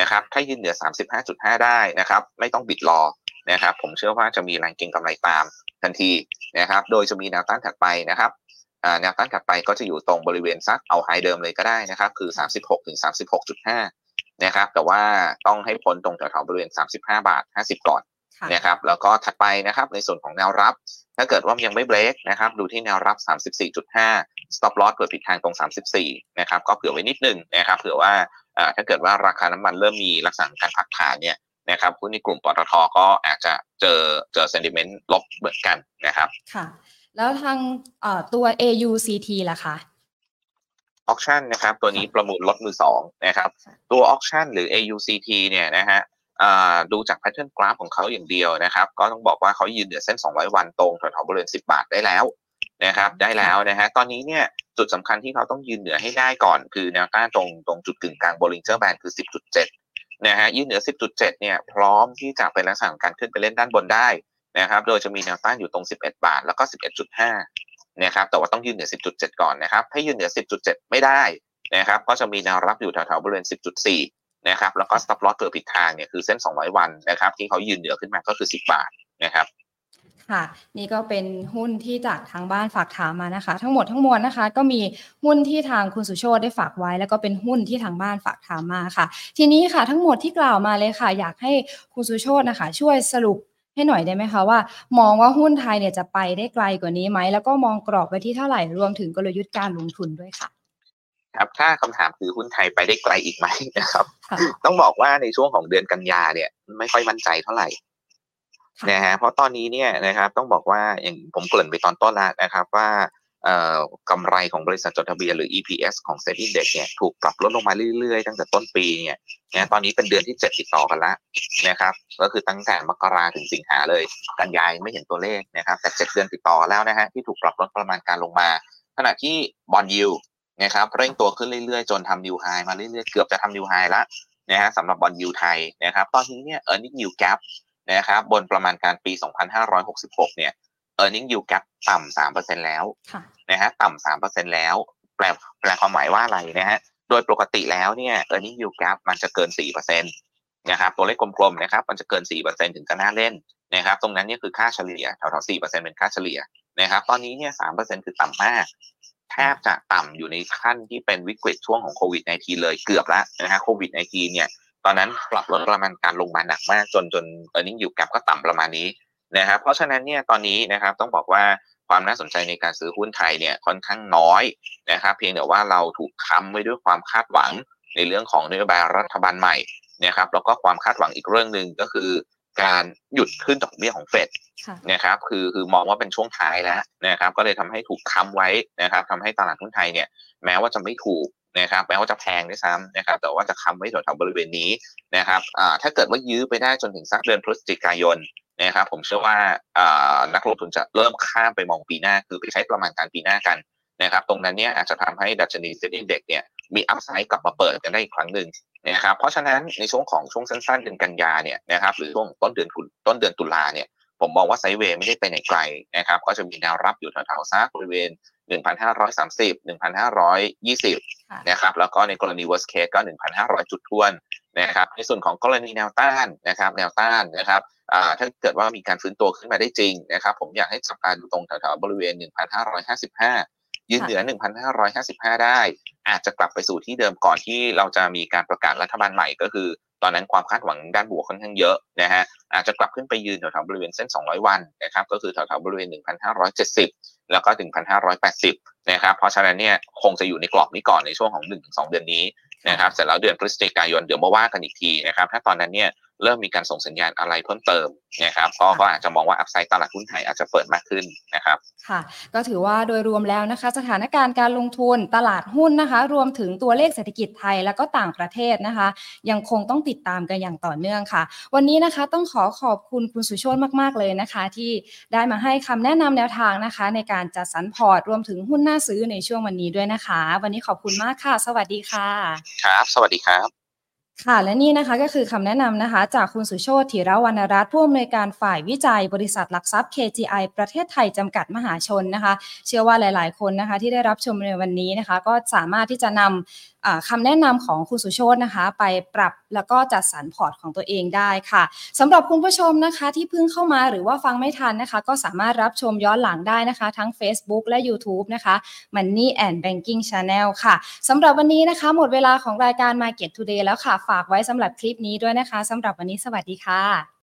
นะครับถ้ายืนเหนือ 35.5 ได้นะครับไม่ต้องบิดรอนะครับผมเชื่อว่าจะมีแรงเก็งกำไรตามทันทีนะครับโดยจะมีแนวต้านถัดไปนะครับแนวต้านถัดไปก็จะอยู่ตรงบริเวณซักเอาไฮเดิมเลยก็ได้นะครับคือ 36-36.5 นะครับแต่ว่าต้องให้พ้นตรงแถวๆบริเวณ 35.50 บาทก่อนนะครับแล้วก็ถัดไปนะครับในส่วนของแนวรับถ้าเกิดว่ายังไม่เบรกนะครับดูที่แนวรับ 34.5 stop loss เปิดผิดทางตรง34นะครับก็เผื่อไว้นิดนึงนะครับเผื่อว่าถ้าเกิดว่าราคาน้ำมันเริ่มมีลักษณะการพักฐานเนี่ย นะครับหุ้นในกลุ่มปตท.ก็อาจจะเจอเซนติเมนต์ลบเหมือนกันนะครับค่ะแล้วทางตัว AUCT ล่ะคะออคชั่นนะครับตัวนี้ประมูลลดมือ2นะครับตัวออคชั่นหรือ AUCT เนี่ยนะฮะดูจาก pattern graph ของเขาอย่างเดียวนะครับก็ต้องบอกว่าเขายืนเหนือเส้น200วันตรงแถวบริเวณ10 บาทได้แล้วนะครับได้แล้วนะฮะตอนนี้เนี่ยจุดสำคัญที่เขาต้องยืนเหนือให้ได้ก่อนคือแนวต้านตรงจุดกึ่งกลาง Bollinger Band คือ 10.7 นะฮะยืนเหนือ 10.7 เนี่ยพร้อมที่จะเป็นลักษณะการขึ้นไปเล่นด้านบนได้นะครับโดยจะมีแนวต้านอยู่ตรง11บาทแล้วก็ 11.5 นะครับแต่ว่าต้องยืนเหนือ 10.7 ก่อนนะครับถ้ายืนเหนือ 10.7 ไม่ได้นะครับก็จะมีแนวรับอยู่แถวๆบริเวณ 10.4 นะครับแล้วก็ stop loss เผื่อผิดทางเนี่ยคือเส้น200วันนะครับที่เขายืนเหนือขึ้นมาก็คือ10บาทนะครับค่ะนี่ก็เป็นหุ้นที่จากทางบ้านฝากถามมานะคะทั้งหมดทั้งมวลนะคะก็มีหุ้นที่ทางคุณสุโชติได้ฝากไว้แล้วก็เป็นหุ้นที่ทางบ้านฝากถามมาค่ะทีนี้ค่ะทั้งหมดที่กล่าวมาเลยค่ะอยากให้คุณสุโชตินะคะช่วยสรุปให้หน่อยได้ไหมคะว่ามองว่าหุ้นไทยเนี่ยจะไปได้ไกลกว่านี้ไหมแล้วก็มองกรอบไปที่เท่าไหร่รวมถึงกลยุทธ์การลงทุนด้วยค่ะครับถ้าคำถามคือหุ้นไทยไปได้ไกลอีกไหมนะครับต้องบอกว่าในช่วงของเดือนกันยาเนี่ยไม่ค่อยมั่นใจเท่าไหร่นะฮะเพราะตอนนี้เนี่ยนะครับต้องบอกว่าอย่างผมเกริ่นไปตอนต้นแล้วนะครับว่ากำไรของบริษัทจดทะเบียนหรือ EPS ของ SET Index เนี่ยถูกปรับลดลงมาเรื่อยๆตั้งแต่ต้นปีเนี่ยนะตอนนี้เป็นเดือนที่7ติดต่อกันแล้วนะครับก็คือตั้งแต่มกราถึงสิงหาเลยกันยายนไม่เห็นตัวเลขนะครับแต่7เดือนติดต่อแล้วนะฮะที่ถูกปรับลดประมาณการลงมาขณะที่ Bond Yield นะครับเร่งตัวขึ้นเรื่อยๆจนทำ New High มาเรื่อยๆเกือบจะทำ New High ละนะฮะสำหรับ Bond Yield ไทยนะครับตอนนี้เนี่ย Earning Yield Gapนะครับบนประมาณการปี2566เนี่ย earning yield gap ต่ำ 3% แล้วนะฮะต่ำ 3% แล้วแปลความหมายว่าอะไรนะฮะโดยปกติแล้วเนี่ย earning yield gap มันจะเกิน 4% นะครับตัวเลขกลมๆนะครับมันจะเกิน 4% ถึงจะน่าเล่นนะครับตรงนั้นเนี่ยคือค่าเฉลี่ยแถวๆ 4% เป็นค่าเฉลี่ยนะครับตอนนี้เนี่ย 3% คือต่ำมากแทบจะต่ำอยู่ในขั้นที่เป็นวิกฤตช่วงของโควิด-19 เลยเกือบแล้วนะฮะโควิด-19 เนี่ยตอนนั้นปรับลดประมาณการลงมาหนักมากจน earning yield gap ก็ต่ำประมาณนี้นะครับเพราะฉะนั้นเนี่ยตอนนี้นะครับต้องบอกว่าความน่าสนใจในการซื้อหุ้นไทยเนี่ยค่อนข้างน้อยนะครับเพียงแต่ว่าเราถูกค้ำไว้ด้วยความคาดหวังในเรื่องของนโยบายรัฐบาลใหม่นะครับแล้วก็ความคาดหวังอีกเรื่องนึงก็คือการหยุดขึ้นดอกเบี้ยของเฟดนะครับคือมองว่าเป็นช่วงท้ายแล้วนะครับก็เลยทำให้ถูกค้ำไว้นะครับทำให้ตลาดหุ้นไทยเนี่ยแม้ว่าจะไม่ถูกนะครับแม้ว่าจะแพงด้วยซ้ำนะครับแต่ว่าจะค้ำไว้แถวๆบริเวณนี้นะครับถ้าเกิดว่ายื้อไปได้จนถึงสักเดือนพฤศจิกายนนะครับผมเชื่อว่านักลงทุนจะเริ่มข้ามไปมองปีหน้าคือไปใช้ประมาณการปีหน้ากันนะครับตรงนั้นเนี่ยอาจจะทำให้ดัชนี SET Index เนี่ยมีอัพไซด์กลับมาเปิดกันได้อีกครั้งหนึ่งนะครับเพราะฉะนั้นในช่วงสั้นๆเดือนกันยาเนี่ยนะครับหรือช่วงต้นเดือนตุลาเนี่ยผมมองว่าไซด์เวย์ไม่ได้ไปไหนไกลนะครับก็จะมีแนวรับอยู่แถวๆซักบริเวณ1,530 1,520 นะครับแล้วก็ในกรณี worst case ก็ 1,500 จุดท้วนนะครับในส่วนของกรณีแนวต้านนะครับแนวต้านนะครับถ้าเกิดว่ามีการฟื้นตัวขึ้นมาได้จริงนะครับผมอยากให้จับตาดูตรงแถวๆบริเวณ 1,555 ยืนเหนือ 1,555 ได้อาจจะกลับไปสู่ที่เดิมก่อนที่เราจะมีการประกาศรัฐบาลใหม่ก็คือตอนนั้นความคาดหวังด้านบวกค่อนข้างเยอะนะฮะอาจจะกลับขึ้นไปยืนแถวๆบริเวณเส้น200วันนะครับก็คือแถวๆบริเวณ 1,570แล้วก็ถึง 1,580 นะครับเพราะฉะนั้นเนี่ยคงจะอยู่ในกรอบนี้ก่อนในช่วงของ 1-2 เดือนนี้นะครับเสร็จแล้วเดือนพฤศจิกายนเดี๋ยวมาว่ากันอีกทีนะครับถ้าตอนนั้นเนี่ยเริ่มมีการส่งสัญญาณอะไรเพิ่มเติมนะครับก็อาจจะมองว่าอัพไซด์ตลาดหุ้นไทยอาจจะเปิดมากขึ้นนะครับค่ะก็ถือว่าโดยรวมแล้วนะคะสถานการณ์การลงทุนตลาดหุ้นนะคะรวมถึงตัวเลขเศรษฐกิจไทยแล้วก็ต่างประเทศนะคะยังคงต้องติดตามกันอย่างต่อเนื่องค่ะวันนี้นะคะต้องขอบคุณคุณสุโชติมากๆเลยนะคะที่ได้มาให้คำแนะนำแนวทางนะคะในการจัดสรรพอร์ตรวมถึงหุ้นน่าซื้อในช่วงวันนี้ด้วยนะคะวันนี้ขอบคุณมากค่ะสวัสดีค่ะครับสวัสดีครับค่ะและนี่นะคะก็คือคำแนะนำนะคะจากคุณสุโชติ ธีรวรรณรัตน์ผู้อำนวยการฝ่ายวิจัยบริษัทหลักทรัพย์ KGI ประเทศไทยจำกัดมหาชนนะคะเชื่อว่าหลายๆคนนะคะที่ได้รับชมในวันนี้นะคะก็สามารถที่จะนำคำแนะนำของคุณสุโชตินะคะไปปรับแล้วก็จัดสรรพอร์ตของตัวเองได้ค่ะสำหรับคุณผู้ชมนะคะที่เพิ่งเข้ามาหรือว่าฟังไม่ทันนะคะก็สามารถรับชมย้อนหลังได้นะคะทั้ง Facebook และ YouTube นะคะ Money and Banking Channel ค่ะสำหรับวันนี้นะคะหมดเวลาของรายการ Market Today แล้วค่ะฝากไว้สำหรับคลิปนี้ด้วยนะคะสำหรับวันนี้สวัสดีค่ะ